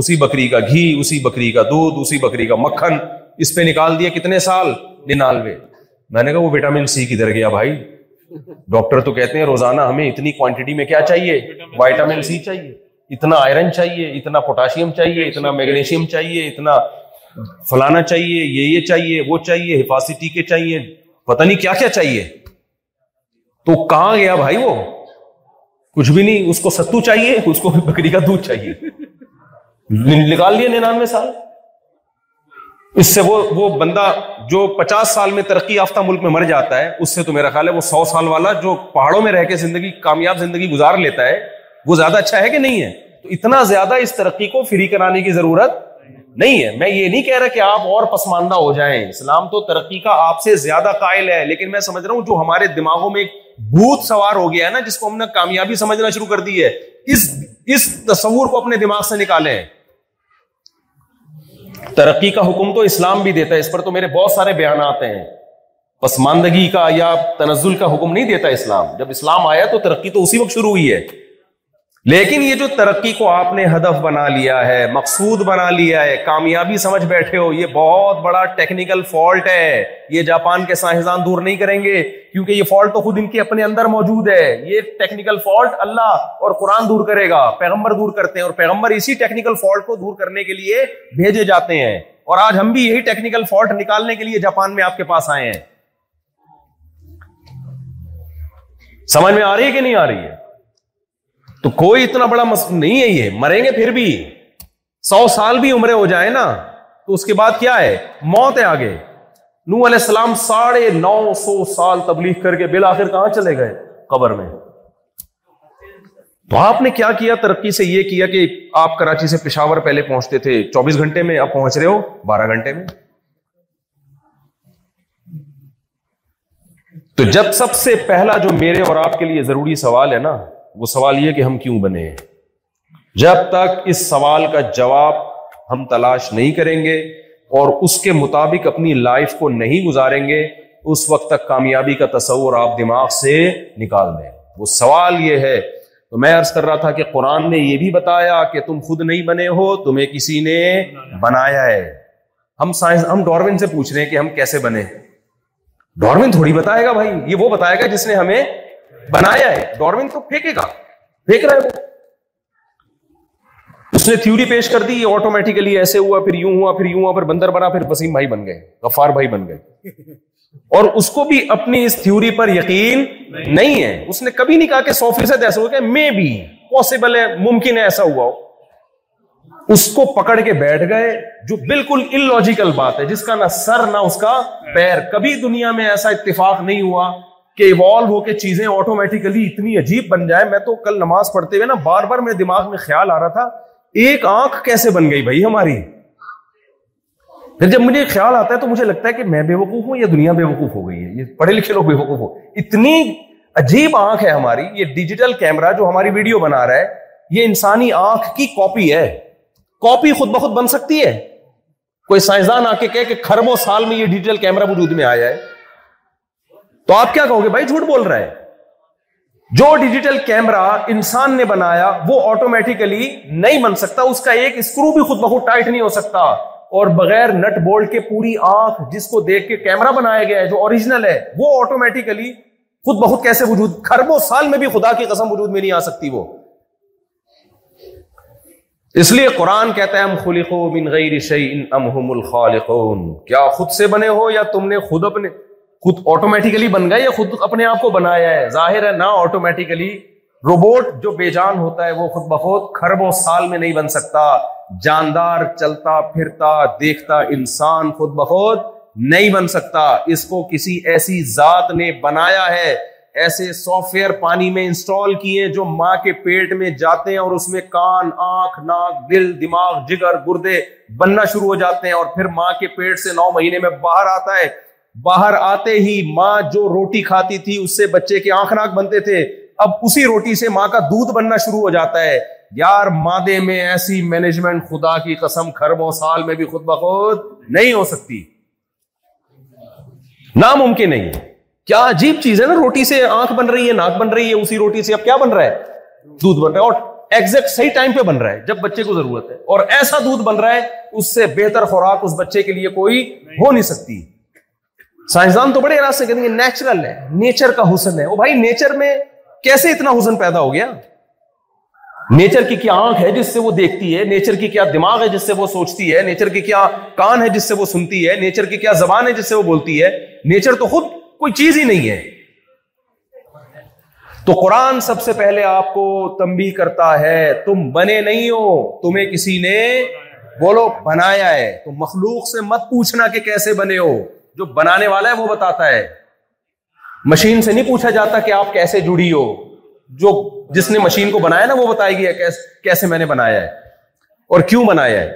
اسی بکری کا گھی, اسی بکری کا دودھ, اسی بکری کا مکھن, اس پہ نکال دیا کتنے سال؟ ننانوے. میں نے کہا وہ وٹامن سی کدھر گیا بھائی؟ ڈاکٹر تو کہتے ہیں روزانہ ہمیں اتنی کوانٹٹی میں کیا چاہیے, وائٹامن سی چاہیے, اتنا آئرن چاہیے, اتنا پوٹاشیم چاہیے, اتنا میگنیشیم چاہیے, اتنا فلانا چاہیے, یہ یہ چاہیے, وہ چاہیے, حفاظتی ٹیکے چاہیے, پتہ نہیں کیا کیا چاہیے. تو کہاں گیا بھائی وہ؟ کچھ بھی نہیں. اس کو ستو چاہیے, اس کو بکری کا دودھ چاہیے, نکال لیے ننانوے سال. اس سے وہ وہ بندہ جو پچاس سال میں ترقی یافتہ ملک میں مر جاتا ہے, اس سے تو میرا خیال ہے وہ سو سال والا جو پہاڑوں میں رہ کے زندگی, کامیاب زندگی گزار لیتا ہے, وہ زیادہ اچھا ہے کہ نہیں ہے؟ تو اتنا زیادہ اس ترقی کو فری کرانے کی ضرورت نہیں ہے. میں یہ نہیں کہہ رہا کہ آپ اور پسماندہ ہو جائیں, اسلام تو ترقی کا آپ سے زیادہ قائل ہے, لیکن میں سمجھ رہا ہوں جو ہمارے دماغوں میں ایک بھوت سوار ہو گیا ہے نا, جس کو ہم نے کامیابی سمجھنا شروع کر دی ہے, اس اس تصور کو اپنے دماغ سے نکالیں. ترقی کا حکم تو اسلام بھی دیتا ہے, اس پر تو میرے بہت سارے بیانات ہیں. پسماندگی کا یا تنزل کا حکم نہیں دیتا اسلام. جب اسلام آیا تو ترقی تو اسی وقت شروع ہوئی ہے, لیکن یہ جو ترقی کو آپ نے ہدف بنا لیا ہے, مقصود بنا لیا ہے, کامیابی سمجھ بیٹھے ہو, یہ بہت بڑا ٹیکنیکل فالٹ ہے. یہ جاپان کے سائنسدان دور نہیں کریں گے, کیونکہ یہ فالٹ تو خود ان کے اپنے اندر موجود ہے. یہ ٹیکنیکل فالٹ اللہ اور قرآن دور کرے گا, پیغمبر دور کرتے ہیں, اور پیغمبر اسی ٹیکنیکل فالٹ کو دور کرنے کے لیے بھیجے جاتے ہیں. اور آج ہم بھی یہی ٹیکنیکل فالٹ نکالنے کے لیے جاپان میں آپ کے پاس آئے ہیں. سمجھ میں آ رہی ہے کہ نہیں آ رہی ہے؟ تو کوئی اتنا بڑا مسئلہ نہیں ہے, یہ مریں گے پھر بھی, سو سال بھی عمریں ہو جائیں نا, تو اس کے بعد کیا ہے؟ موت ہے آگے. نوح علیہ السلام ساڑھے نو سو سال تبلیغ کر کے بالآخر کہاں چلے گئے؟ قبر میں. تو آپ نے کیا کیا ترقی سے؟ یہ کیا کہ آپ کراچی سے پشاور پہلے پہنچتے تھے چوبیس گھنٹے میں, اب پہنچ رہے ہو بارہ گھنٹے میں. تو جب سب سے پہلا جو میرے اور آپ کے لیے ضروری سوال ہے نا, وہ سوال یہ کہ ہم کیوں بنے ہیں. جب تک اس سوال کا جواب ہم تلاش نہیں کریں گے اور اس کے مطابق اپنی لائف کو نہیں گزاریں گے, اس وقت تک کامیابی کا تصور آپ دماغ سے نکال دیں. وہ سوال یہ ہے. تو میں عرض کر رہا تھا کہ قرآن نے یہ بھی بتایا کہ تم خود نہیں بنے ہو, تمہیں کسی نے بنایا ہے. ہم سائنس ہم ڈارون سے پوچھ رہے ہیں کہ ہم کیسے بنے. ڈارون تھوڑی بتائے گا بھائی, یہ وہ بتائے گا جس نے ہمیں بنایا ہے. ڈارون تو پھینکے گا, پھینک رہا ہے وہ. اس نے تھیوری پیش کر دی, یہ آٹومیٹیکلی ایسے ہوا, پھر یوں ہوا, پھر یوں ہوا, پھر بندر بنا, پھر وسیم بھائی بن گئے, غفار بھائی بن گئے. اور اس کو بھی اپنی اس تھیوری پر یقین نہیں ہے. اس نے کبھی نہیں کہا کہ سو فیصد ایسا ہو, کہ میں بھی پاسبل ہے, ممکن ہے ایسا ہوا ہو. اس کو پکڑ کے بیٹھ گئے جو بالکل ان لوجیکل بات ہے, جس کا نہ سر نہ اس کا پیر. کبھی دنیا میں ایسا اتفاق نہیں ہوا کہ ایوالو ہو کے چیزیں آٹومیٹیکلی اتنی عجیب بن جائے. میں تو کل نماز پڑھتے ہوئے نا بار بار میرے دماغ میں خیال آ رہا تھا, ایک آنکھ کیسے بن گئی بھائی ہماری. پھر جب مجھے خیال آتا ہے تو مجھے لگتا ہے کہ میں بے وقوف ہوں یا دنیا بے وقوف ہو گئی ہے, یہ پڑھے لکھے لوگ بے وقوف ہو. اتنی عجیب آنکھ ہے ہماری. یہ ڈیجیٹل کیمرہ جو ہماری ویڈیو بنا رہا ہے, یہ انسانی آنکھ کی کاپی ہے. کاپی خود بخود بن سکتی ہے. کوئی سائنسدان آ کے کہے کہ خربوں سال میں یہ ڈیجیٹل کیمرہ وجود میں آیا ہے, تو آپ کیا کہو گے بھائی جھوٹ بول رہا ہے. جو ڈیجیٹل کیمرہ انسان نے بنایا وہ آٹومیٹیکلی نہیں بن سکتا. اس کا ایک اسکرو بھی خود بخود ٹائٹ نہیں ہو سکتا, اور بغیر نٹ بولٹ کے پوری آنکھ جس کو دیکھ کے کیمرہ بنایا گیا ہے, جو اوریجنل ہے, وہ آٹومیٹیکلی خود بخود کیسے وجود, خربوں سال میں بھی خدا کی قسم وجود میں نہیں آ سکتی وہ. اس لیے قرآن کہتا ہے ہم خلقو من غیر شیء ام هم الخالقون. کیا خود سے بنے ہو یا تم نے خود اپنے خود آٹومیٹیکلی بن گئے, یا خود اپنے آپ کو بنایا ہے؟ ظاہر ہے نہ آٹومیٹیکلی روبوٹ جو بے جان ہوتا ہے وہ خود بخود خربوں سال میں نہیں بن سکتا. جاندار چلتا پھرتا دیکھتا انسان خود بخود نہیں بن سکتا. اس کو کسی ایسی ذات نے بنایا ہے. ایسے سافٹ ویئر پانی میں انسٹال کیے جو ماں کے پیٹ میں جاتے ہیں اور اس میں کان آنکھ ناک دل دماغ جگر گردے بننا شروع ہو جاتے ہیں اور پھر ماں کے پیٹ سے نو مہینے میں باہر آتا ہے. باہر آتے ہی ماں جو روٹی کھاتی تھی اس سے بچے کے آنکھ ناک بنتے تھے. اب اسی روٹی سے ماں کا دودھ بننا شروع ہو جاتا ہے. یار مادے میں ایسی مینجمنٹ خدا کی قسم خربوں سال میں بھی خود بخود نہیں ہو سکتی. ناممکن نہیں. کیا عجیب چیز ہے نا. روٹی سے آنکھ بن رہی ہے ناک بن رہی ہے اسی روٹی سے اب کیا بن رہا ہے دودھ بن رہا ہے اور ایگزیکٹ صحیح ٹائم پہ بن رہا ہے جب بچے کو ضرورت ہے. اور ایسا دودھ بن رہا ہے اس سے بہتر خوراک اس بچے کے لیے کوئی ہو نہیں سکتی. سائنسدان تو بڑے راز سے کہتے ہیں نیچرل ہے نیچر کا حسن ہے. وہ بھائی نیچر میں کیسے اتنا حسن پیدا ہو گیا. نیچر کی کیا آنکھ ہے جس سے وہ دیکھتی ہے. نیچر کی کیا دماغ ہے جس سے وہ سوچتی ہے. نیچر کی کیا کان ہے جس سے وہ سنتی ہے. نیچر کی کیا زبان ہے جس سے وہ بولتی ہے. نیچر تو خود کوئی چیز ہی نہیں ہے. تو قرآن سب سے پہلے آپ کو تنبیہ کرتا ہے تم بنے نہیں ہو تمہیں کسی نے بولو بنایا ہے. تو مخلوق سے مت پوچھنا کہ کیسے بنے ہو. جو بنانے والا ہے وہ بتاتا ہے. مشین سے نہیں پوچھا جاتا کہ آپ کیسے جڑی ہو. جو جس نے مشین کو بنایا نا وہ بتائے گی کیسے میں نے بنایا ہے اور کیوں بنایا ہے.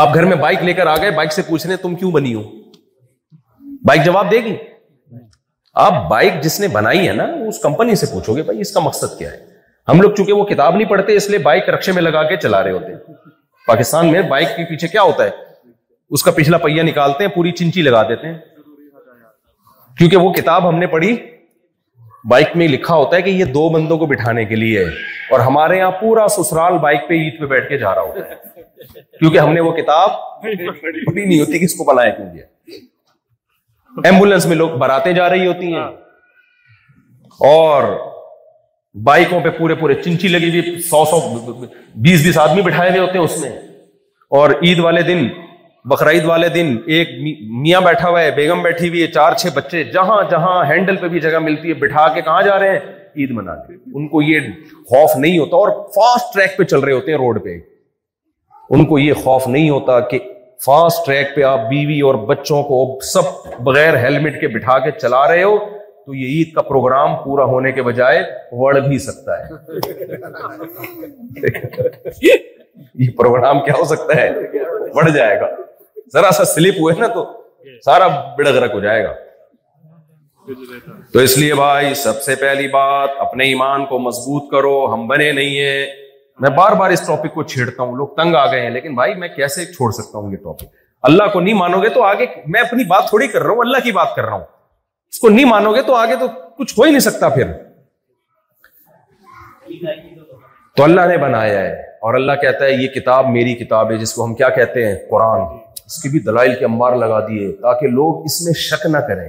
آپ گھر میں بائک لے کر آ گئے بائک سے پوچھ رہے تم کیوں بنی ہو. بائک جواب دے گی. آپ بائک جس نے بنائی ہے نا اس کمپنی سے پوچھو گے بھائی اس کا مقصد کیا ہے. ہم لوگ چونکہ وہ کتاب نہیں پڑھتے اس لیے بائک رکشے میں لگا کے چلا رہے ہوتے ہیں. پاکستان میں بائک کے پیچھے کیا ہوتا ہے اس کا پچھلا پہیا نکالتے ہیں پوری چنچی لگا دیتے ہیں. کیونکہ وہ کتاب ہم نے پڑھی بائک میں لکھا ہوتا ہے کہ یہ دو بندوں کو بٹھانے کے لیے ہے اور ہمارے یہاں پورا سسرال بائک پہ عید پہ بیٹھ کے جا رہا ہوتا ہے کیونکہ ہم نے وہ کتاب پڑھی نہیں ہوتی کہ اس کو بنایا کیوں گیا. ایمبولینس میں لوگ باراتیں جا رہی ہوتی ہیں اور بائکوں پہ پورے پورے چنچی لگی ہوئی سو سو بیس بیس آدمی بٹھائے ہوئے ہوتے ہیں اس میں. اور عید والے دن بقرعید والے دن ایک میاں بیٹھا ہوا ہے بیگم بیٹھی ہوئی ہے چار چھ بچے جہاں جہاں ہینڈل پہ بھی جگہ ملتی ہے بٹھا کے کہاں جا رہے ہیں عید منانے. ان کو یہ خوف نہیں ہوتا اور فاسٹ ٹریک پہ چل رہے ہوتے ہیں روڈ پہ. ان کو یہ خوف نہیں ہوتا کہ فاسٹ ٹریک پہ آپ بیوی اور بچوں کو سب بغیر ہیلمٹ کے بٹھا کے چلا رہے ہو تو یہ عید کا پروگرام پورا ہونے کے بجائے وڑ بھی سکتا ہے. یہ پروگرام کیا ہو سکتا ہے وڑ جائے گا. ذرا سا سلپ ہوئے نا تو سارا بڑگرک ہو جائے گا. تو اس لیے بھائی سب سے پہلی بات اپنے ایمان کو مضبوط کرو. ہم بنے نہیں ہیں. میں بار بار اس ٹاپک کو چھیڑتا ہوں لوگ تنگ آ گئے ہیں لیکن بھائی میں کیسے چھوڑ سکتا ہوں یہ ٹاپک. اللہ کو نہیں مانو گے تو آگے میں اپنی بات تھوڑی کر رہا ہوں اللہ کی بات کر رہا ہوں. اس کو نہیں مانو گے تو آگے تو کچھ ہو ہی نہیں سکتا. پھر تو اللہ نے بنایا ہے اور اللہ کہتا ہے یہ کتاب میری کتاب ہے جس کو ہم کیا کہتے ہیں قرآن. اس کی بھی دلائل کے انبار لگا دیے تاکہ لوگ اس میں شک نہ کریں.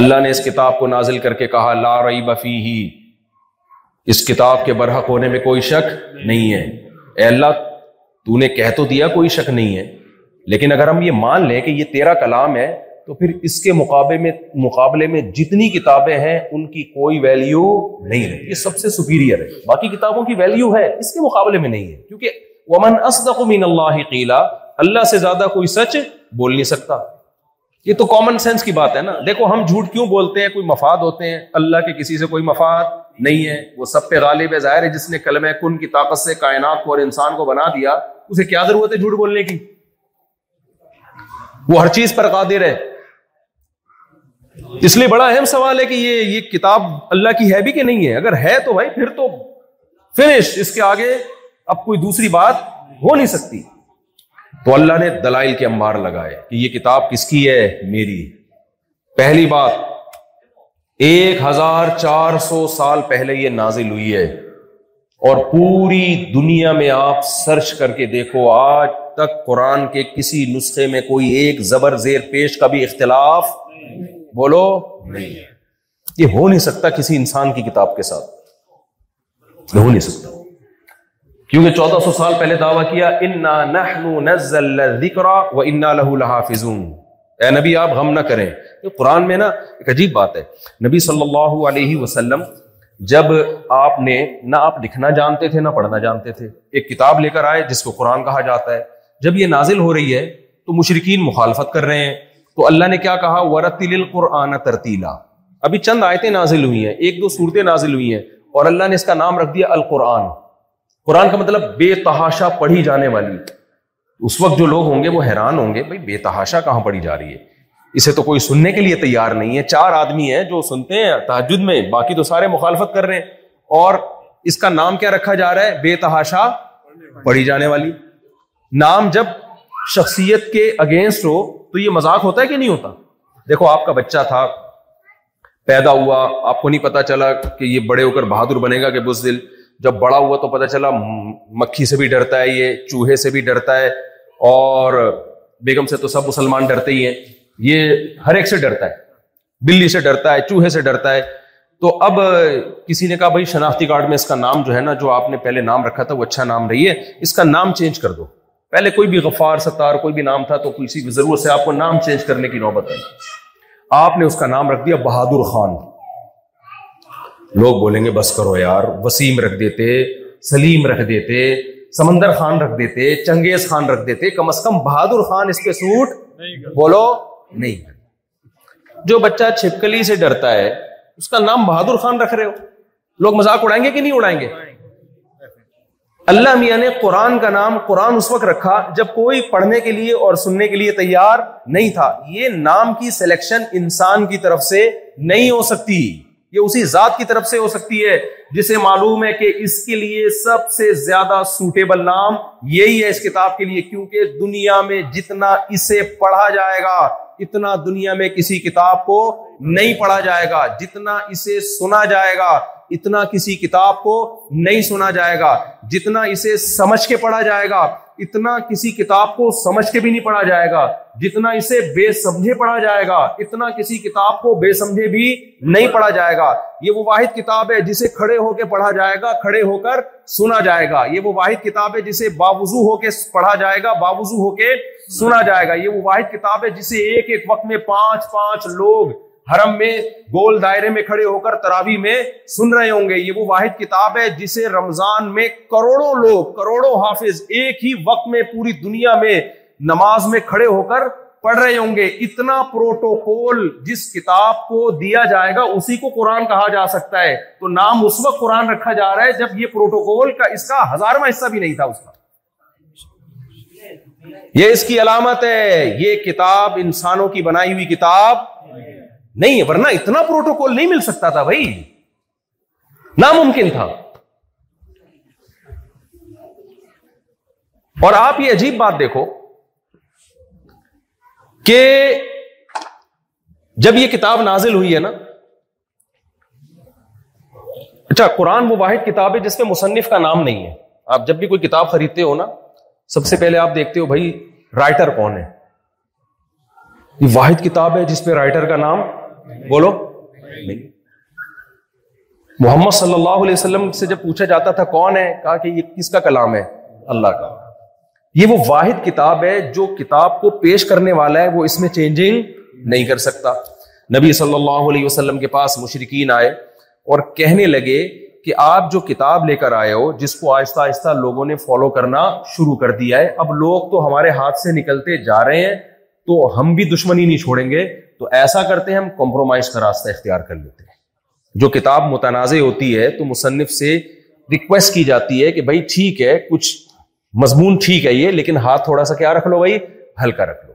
اللہ نے اس کتاب کو نازل کر کے کہا لا ریب فیہ. اس کتاب کے برحق ہونے میں کوئی شک نہیں ہے. اے اللہ تو نے کہہ تو دیا کوئی شک نہیں ہے لیکن اگر ہم یہ مان لیں کہ یہ تیرا کلام ہے تو پھر اس کے مقابلے میں مقابلے میں جتنی کتابیں ہیں ان کی کوئی ویلیو نہیں رہی. یہ سب سے سپیریئر ہے. باقی کتابوں کی ویلیو ہے اس کے مقابلے میں نہیں ہے کیونکہ ومن اصدق من اللہ قیلا. اللہ سے زیادہ کوئی سچ بول نہیں سکتا. یہ تو کامن سینس کی بات ہے نا. دیکھو ہم جھوٹ کیوں بولتے ہیں کوئی مفاد ہوتے ہیں. اللہ کے کسی سے کوئی مفاد نہیں ہے. وہ سب پہ غالب ہے. ظاہر ہے جس نے کلمہ کن کی طاقت سے کائنات کو اور انسان کو بنا دیا اسے کیا ضرورت ہے جھوٹ بولنے کی. وہ ہر چیز پر قادر ہے. اس لیے بڑا اہم سوال ہے کہ یہ یہ کتاب اللہ کی ہے بھی کہ نہیں ہے. اگر ہے تو بھائی پھر تو فنش. اس کے آگے اب کوئی دوسری بات ہو نہیں سکتی. تو اللہ نے دلائل کے انبار لگائے کہ یہ کتاب کس کی ہے میری. پہلی بات ایک ہزار چار سو سال پہلے یہ نازل ہوئی ہے اور پوری دنیا میں آپ سرچ کر کے دیکھو آج تک قرآن کے کسی نسخے میں کوئی ایک زبر زیر پیش کا بھی اختلاف بولو نہیں. یہ ہو نہیں سکتا کسی انسان کی کتاب کے ساتھ. یہ ہو نہیں سکتا کیونکہ چودہ سو سال پہلے دعویٰ کیا انا نحن نزلنا الذکر وانا لہ لحافظون. اے نبی آپ غم نہ کریں. یہ قرآن میں نا ایک عجیب بات ہے. نبی صلی اللہ علیہ وسلم جب آپ نے نہ آپ لکھنا جانتے تھے نہ پڑھنا جانتے تھے، ایک کتاب لے کر آئے جس کو قرآن کہا جاتا ہے، جب یہ نازل ہو رہی ہے تو مشرکین مخالفت کر رہے ہیں، تو اللہ نے کیا کہا، وَرَتِّلِ الْقُرْآنَ تَرْتِيلًا. ابھی چند آیتیں نازل ہوئی ہیں، ایک دو صورتیں نازل ہوئی ہیں، اور اللہ نے اس کا نام رکھ دیا القرآن. قرآن کا مطلب بے تحاشا پڑھی جانے والی. اس وقت جو لوگ ہوں گے وہ حیران ہوں گے، بھائی بے تحاشا کہاں پڑھی جا رہی ہے، اسے تو کوئی سننے کے لیے تیار نہیں ہے. چار آدمی ہیں جو سنتے ہیں تہجد میں، باقی تو سارے مخالفت کر رہے ہیں، اور اس کا نام کیا رکھا جا رہا ہے، بے تحاشا پڑھی جانے والی. نام جب شخصیت کے اگینسٹ ہو تو یہ مذاق ہوتا ہے کہ نہیں ہوتا؟ دیکھو آپ کا بچہ تھا، پیدا ہوا، آپ کو نہیں پتا چلا کہ یہ بڑے ہو کر بہادر بنے گا کہ بزدل. جب بڑا ہوا تو پتا چلا مکھی سے بھی ڈرتا ہے یہ، چوہے سے بھی ڈرتا ہے، اور بیگم سے تو سب مسلمان ڈرتے ہی ہیں، یہ ہر ایک سے ڈرتا ہے، بلی سے ڈرتا ہے، چوہے سے ڈرتا ہے. تو اب کسی نے کہا بھائی شناختی کارڈ میں اس کا نام جو ہے نا، جو آپ نے پہلے نام رکھا تھا وہ اچھا نام رہی ہے، اس کا نام چینج کر دو. پہلے کوئی بھی غفار، ستار، کوئی بھی نام تھا، تو کسی ضرورت سے آپ کو نام چینج کرنے کی نوبت آئی، آپ نے اس کا نام رکھ دیا بہادر خان. لوگ بولیں گے بس کرو یار، وسیم رکھ دیتے، سلیم رکھ دیتے، سمندر خان رکھ دیتے، چنگیز خان رکھ دیتے، کم از کم بہادر خان اس پہ سوٹ بولو نہیں. جو بچہ چھپکلی سے ڈرتا ہے اس کا نام بہادر خان رکھ رہے ہو، لوگ مذاق اڑائیں گے کہ نہیں اڑائیں گے؟ اللہ میاں نے قرآن کا نام قرآن اس وقت رکھا جب کوئی پڑھنے کے لیے اور سننے کے لیے تیار نہیں تھا. یہ نام کی سلیکشن انسان کی طرف سے نہیں ہو سکتی، یہ اسی ذات کی طرف سے ہو سکتی ہے جسے معلوم ہے کہ اس کے لیے سب سے زیادہ سوٹیبل نام یہی ہے اس کتاب کے لیے، کیونکہ دنیا میں جتنا اسے پڑھا جائے گا اتنا دنیا میں کسی کتاب کو نہیں پڑھا جائے گا، جتنا اسے سنا جائے گا اتنا کسی کتاب کو نہیں سنا جائے گا، جتنا اسے سمجھ کے پڑھا جائے گا اتنا کسی کتاب کو سمجھ کے بھی نہیں پڑھا جائے گا، جتنا اسے بے سمجھے پڑھا جائے گا اتنا کسی کتاب کو بے سمجھے بھی نہیں پڑھا جائے گا. یہ وہ واحد کتاب ہے جسے کھڑے ہو کے پڑھا جائے گا، کھڑے ہو کر سنا جائے گا. یہ وہ واحد کتاب ہے جسے باوضو ہو کے پڑھا جائے گا، باوضو ہو کے سنا جائے گا. یہ وہ واحد کتاب ہے جسے ایک ایک وقت میں پانچ پانچ لوگ حرم میں گول دائرے میں کھڑے ہو کر تراویح میں سن رہے ہوں گے. یہ وہ واحد کتاب ہے جسے رمضان میں کروڑوں لوگ، کروڑوں حافظ ایک ہی وقت میں پوری دنیا میں نماز میں کھڑے ہو کر پڑھ رہے ہوں گے. اتنا پروٹوکول جس کتاب کو دیا جائے گا اسی کو قرآن کہا جا سکتا ہے. تو نام اس وقت قرآن رکھا جا رہا ہے جب یہ پروٹوکول کا اس کا ہزارواں حصہ بھی نہیں تھا اس کا. یہ اس کی علامت ہے، یہ کتاب انسانوں کی بنائی ہوئی کتاب نہیں، ورنہ اتنا پروٹوکول نہیں مل سکتا تھا بھائی، ناممکن تھا. اور آپ یہ عجیب بات دیکھو کہ جب یہ کتاب نازل ہوئی ہے نا، اچھا قرآن وہ واحد کتاب ہے جس میں مصنف کا نام نہیں ہے. آپ جب بھی کوئی کتاب خریدتے ہو نا، سب سے پہلے آپ دیکھتے ہو بھائی رائٹر کون ہے. یہ واحد کتاب ہے جس پہ رائٹر کا نام بولو نہیں. محمد صلی اللہ علیہ وسلم سے جب پوچھا جاتا تھا کون ہے، کہا کہ یہ کس کا کلام ہے، اللہ کا. یہ وہ واحد کتاب ہے جو کتاب کو پیش کرنے والا ہے وہ اس میں چینجنگ نہیں کر سکتا. نبی صلی اللہ علیہ وسلم کے پاس مشرکین آئے اور کہنے لگے کہ آپ جو کتاب لے کر آئے ہو جس کو آہستہ آہستہ لوگوں نے فالو کرنا شروع کر دیا ہے، اب لوگ تو ہمارے ہاتھ سے نکلتے جا رہے ہیں تو ہم بھی دشمنی نہیں چھوڑیں گے، تو ایسا کرتے ہیں ہم کمپرومائز کا راستہ اختیار کر لیتے ہیں. جو کتاب متنازع ہوتی ہے تو مصنف سے ریکویسٹ کی جاتی ہے کہ بھائی ٹھیک ہے، کچھ مضمون ٹھیک ہے یہ، لیکن ہاتھ تھوڑا سا کیا رکھ لو بھائی، ہلکا رکھ لو.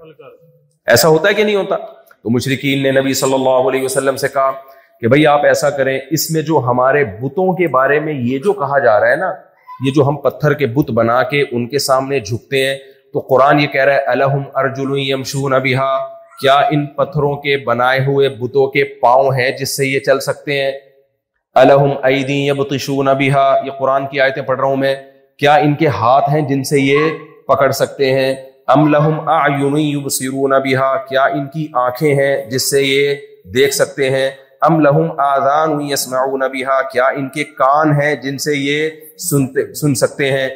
ایسا ہوتا ہے کہ نہیں ہوتا؟ تو مشرکین نے نبی صلی اللہ علیہ وسلم سے کہا کہ بھائی آپ ایسا کریں، اس میں جو ہمارے بتوں کے بارے میں یہ جو کہا جا رہا ہے نا، یہ جو ہم پتھر کے بت بنا کے ان کے سامنے جھکتے ہیں، تو قرآن یہ کہہ رہا ہے الہم ارجل یمشون بہا، کیا ان پتھروں کے بنائے ہوئے بتوں کے پاؤں ہیں جس سے یہ چل سکتے ہیں؟ الہم ایدی یبطشون بہا، یہ قرآن کی آیتیں پڑھ رہا ہوں میں. کیا ان کے ہاتھ ہیں جن سے یہ پکڑ سکتے ہیں؟ ام لہم اعین یبصرون بہا، کیا ان کی آنکھیں ہیں جس سے یہ دیکھ سکتے ہیں؟ ام لہم آذان یسمعون بہا، کیا ان کے کان ہیں جن سے یہ سنتے سن سکتے ہیں؟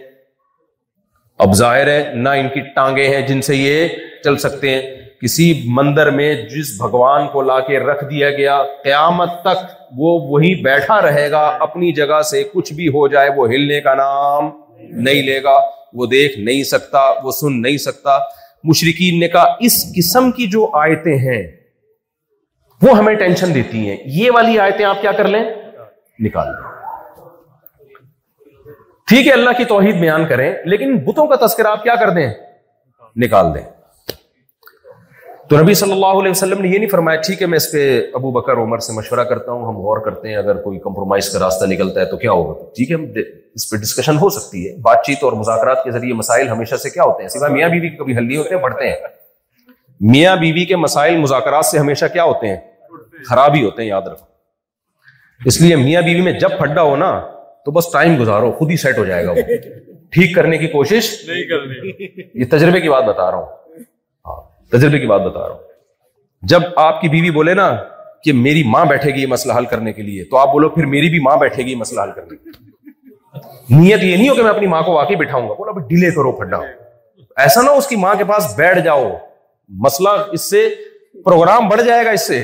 اب ظاہر ہے نہ ان کی ٹانگیں ہیں جن سے یہ چل سکتے ہیں. کسی مندر میں جس بھگوان کو لا کے رکھ دیا گیا قیامت تک وہ وہیں بیٹھا رہے گا، اپنی جگہ سے کچھ بھی ہو جائے وہ ہلنے کا نام نہیں لے گا، وہ دیکھ نہیں سکتا، وہ سن نہیں سکتا۔ مشرکین نے کہا اس قسم کی جو آیتیں ہیں وہ ہمیں ٹینشن دیتی ہیں، یہ والی آیتیں آپ کیا کر لیں، نکال لیں۔ ٹھیک ہے اللہ کی توحید بیان کریں لیکن بتوں کا تذکرہ آپ کیا کر دیں، نکال دیں۔ تو نبی صلی اللہ علیہ وسلم نے یہ نہیں فرمایا ٹھیک ہے میں اس پہ ابو بکر عمر سے مشورہ کرتا ہوں، ہم غور کرتے ہیں، اگر کوئی کمپرومائز کا راستہ نکلتا ہے تو کیا ہوگا، ٹھیک ہے اس پہ ڈسکشن ہو سکتی ہے۔ بات چیت اور مذاکرات کے ذریعے مسائل ہمیشہ سے کیا ہوتے ہیں، سوائے میاں بیوی کے کبھی حل نہیں ہوتے ہیں، بڑھتے ہیں۔ میاں بیوی کے مسائل مذاکرات سے ہمیشہ کیا ہوتے ہیں، خراب ہی ہوتے ہیں، یاد رکھو۔ اس لیے میاں بیوی میں جب پھڈا ہو نا تو بس ٹائم گزارو، خود ہی سیٹ ہو جائے گا، وہ ٹھیک کرنے کی کوشش نہیں کرنی۔ یہ تجربے کی بات بتا رہا ہوں، ہاں تجربے کی بات بتا رہا ہوں۔ جب آپ کی بیوی بولے نا کہ میری ماں بیٹھے گی یہ مسئلہ حل کرنے کے لیے، تو آپ بولو پھر میری بھی ماں بیٹھے گی یہ مسئلہ حل کرنے کے لیے۔ نیت یہ نہیں ہو کہ میں اپنی ماں کو واقعی بٹھاؤں گا، بولا بھائی ڈیلے کرو پھڈا، ایسا نہ اس کی ماں کے پاس بیٹھ جاؤ، مسئلہ اس سے پروگرام بڑھ جائے گا، اس سے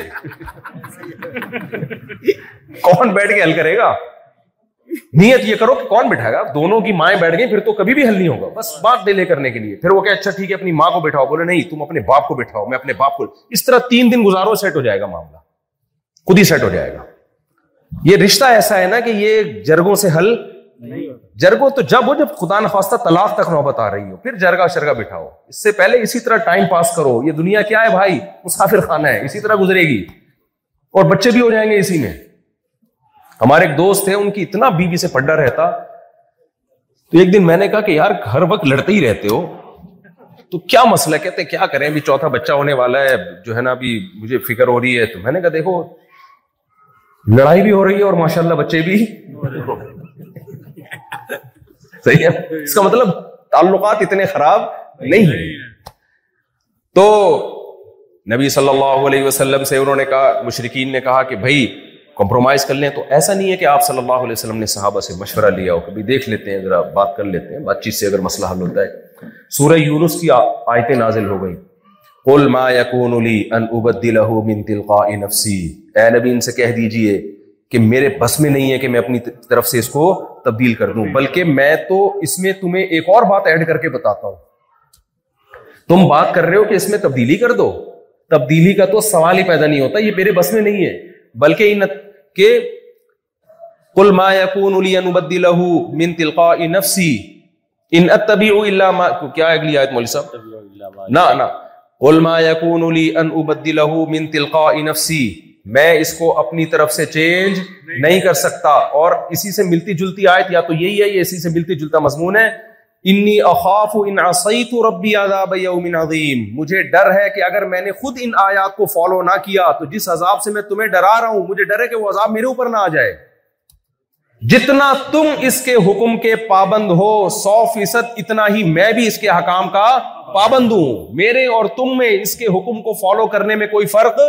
کون بیٹھ کے حل کرے گا۔ نیت یہ کرو کہ کون بٹھائے گا، دونوں کی مائیں بیٹھ گئیں پھر تو کبھی بھی حل نہیں ہوگا، بس بات ڈیلے کرنے کے لیے۔ پھر وہ کہ اچھا ٹھیک ہے اپنی ماں کو بٹھاؤ، بولے نہیں تم اپنے باپ کو بٹھاؤ، میں اپنے باپ کو، اس طرح تین دن گزارو، سیٹ ہو جائے گا معاملہ، خود ہی سیٹ ہو جائے گا۔ یہ رشتہ ایسا ہے نا کہ یہ جرگوں سے حل نہیں، جرگوں تو جب ہو جب خدا نخواستہ طلاق تک نوبت آ رہی ہو، پھر جرگا شرگا بٹھاؤ، اس سے پہلے اسی طرح ٹائم پاس کرو۔ یہ دنیا کیا ہے بھائی، مسافر خانہ ہے، اسی طرح گزرے گی اور بچے بھی ہو جائیں گے اسی میں۔ ہمارے ایک دوست تھے ان کی اتنا بیوی سے پڈا رہتا، تو ایک دن میں نے کہا کہ یار ہر وقت لڑتے ہی رہتے ہو تو کیا مسئلہ، کہتے کیا کریں ابھی چوتھا بچہ ہونے والا ہے، جو ہے نا ابھی مجھے فکر ہو رہی ہے۔ تو میں نے کہا دیکھو لڑائی بھی ہو رہی ہے اور ماشاء اللہ بچے بھی صحیح ہے، اس کا مطلب تعلقات اتنے خراب نہیں ہیں۔ تو نبی صلی اللہ علیہ وسلم سے انہوں نے کہا، مشرکین نے کہا کہ بھائی کمپرومائز کر لیں، تو ایسا نہیں ہے کہ آپ صلی اللہ علیہ وسلم نے صحابہ سے مشورہ لیا ہو، کبھی دیکھ لیتے ہیں ذرا بات کر لیتے ہیں، بات چیت سے اگر مسئلہ حل ہوتا ہے۔ سورہ یونس کی آیتیں نازل ہو گئی، قل ما یکون لی ان ابدلہ من تلقاء نفسی، اے نبی ان سے کہہ دیجئے کہ میرے بس میں نہیں ہے کہ میں اپنی طرف سے اس کو تبدیل کر دوں، بلکہ میں تو اس میں تمہیں ایک اور بات ایڈ کر کے بتاتا ہوں، تم بات کر رہے ہو کہ اس میں تبدیلی کر دو، تبدیلی کا تو سوال ہی پیدا نہیں ہوتا، یہ میرے بس میں نہیں ہے، بلکہ ان کہ قل ما يكون لي ان ابدله من تلقاء نفسي ان اتبع الا ما، کیا اگلی ایت مولوی صاحب، نہ نہ قل ما يكون لي ان ابدله من تلقاء نفسي، میں اس کو اپنی طرف سے چینج نہیں کر سکتا۔ اور اسی سے ملتی جلتی آیت یا تو یہی ہے، یہ اسی سے ملتی جلتا مضمون ہے، انی اخاف ان عصیت ربی عذاب یوم عظیم، مجھے ڈر ہے کہ اگر میں نے خود ان آیات کو فالو نہ کیا تو جس عذاب سے میں تمہیں ڈرا رہا ہوں، مجھے ڈر ہے کہ وہ عذاب میرے اوپر نہ آ جائے۔ جتنا تم اس کے حکم کے پابند ہو سو فیصد اتنا ہی میں بھی اس کے حکام کا پابند ہوں، میرے اور تم میں اس کے حکم کو فالو کرنے میں کوئی فرق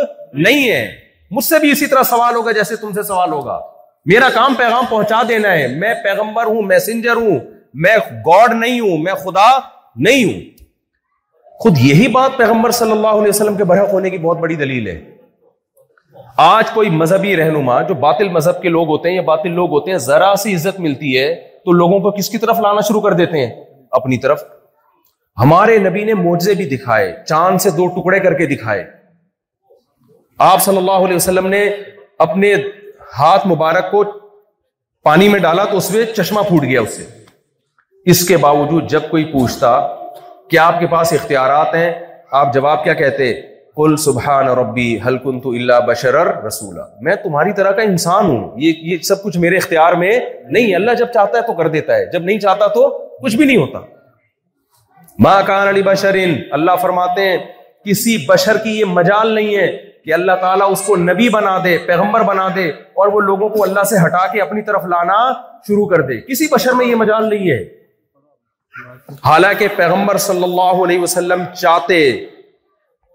نہیں ہے، مجھ سے بھی اسی طرح سوال ہوگا جیسے تم سے سوال ہوگا، میرا کام پیغام پہنچا دینا ہے، میں پیغمبر ہوں، میسنجر ہوں، میں گاڈ نہیں ہوں، میں خدا نہیں ہوں۔ خود یہی بات پیغمبر صلی اللہ علیہ وسلم کے برحق ہونے کی بہت بڑی دلیل ہے۔ آج کوئی مذہبی رہنما جو باطل مذہب کے لوگ ہوتے ہیں یا باطل لوگ ہوتے ہیں، ذرا سی عزت ملتی ہے تو لوگوں کو کس کی طرف لانا شروع کر دیتے ہیں، اپنی طرف۔ ہمارے نبی نے معجزے بھی دکھائے، چاند سے دو ٹکڑے کر کے دکھائے، آپ صلی اللہ علیہ وسلم نے اپنے ہاتھ مبارک کو پانی میں ڈالا تو اس میں چشمہ پھوٹ گیا اس سے، اس کے باوجود جب کوئی پوچھتا کہ آپ کے پاس اختیارات ہیں، آپ جواب کیا کہتے، قل سبحان ربی هل كنت الا بشرا رسولا، میں تمہاری طرح کا انسان ہوں، یہ یہ سب کچھ میرے اختیار میں نہیں، اللہ جب چاہتا ہے تو کر دیتا ہے، جب نہیں چاہتا تو کچھ بھی نہیں ہوتا۔ ما کان لبشر، اللہ فرماتے ہیں کسی بشر کی یہ مجال نہیں ہے کہ اللہ تعالیٰ اس کو نبی بنا دے، پیغمبر بنا دے، اور وہ لوگوں کو اللہ سے ہٹا کے اپنی طرف لانا شروع کر دے، کسی بشر میں یہ مجال نہیں ہے۔ حالانکہ پیغمبر صلی اللہ علیہ وسلم چاہتے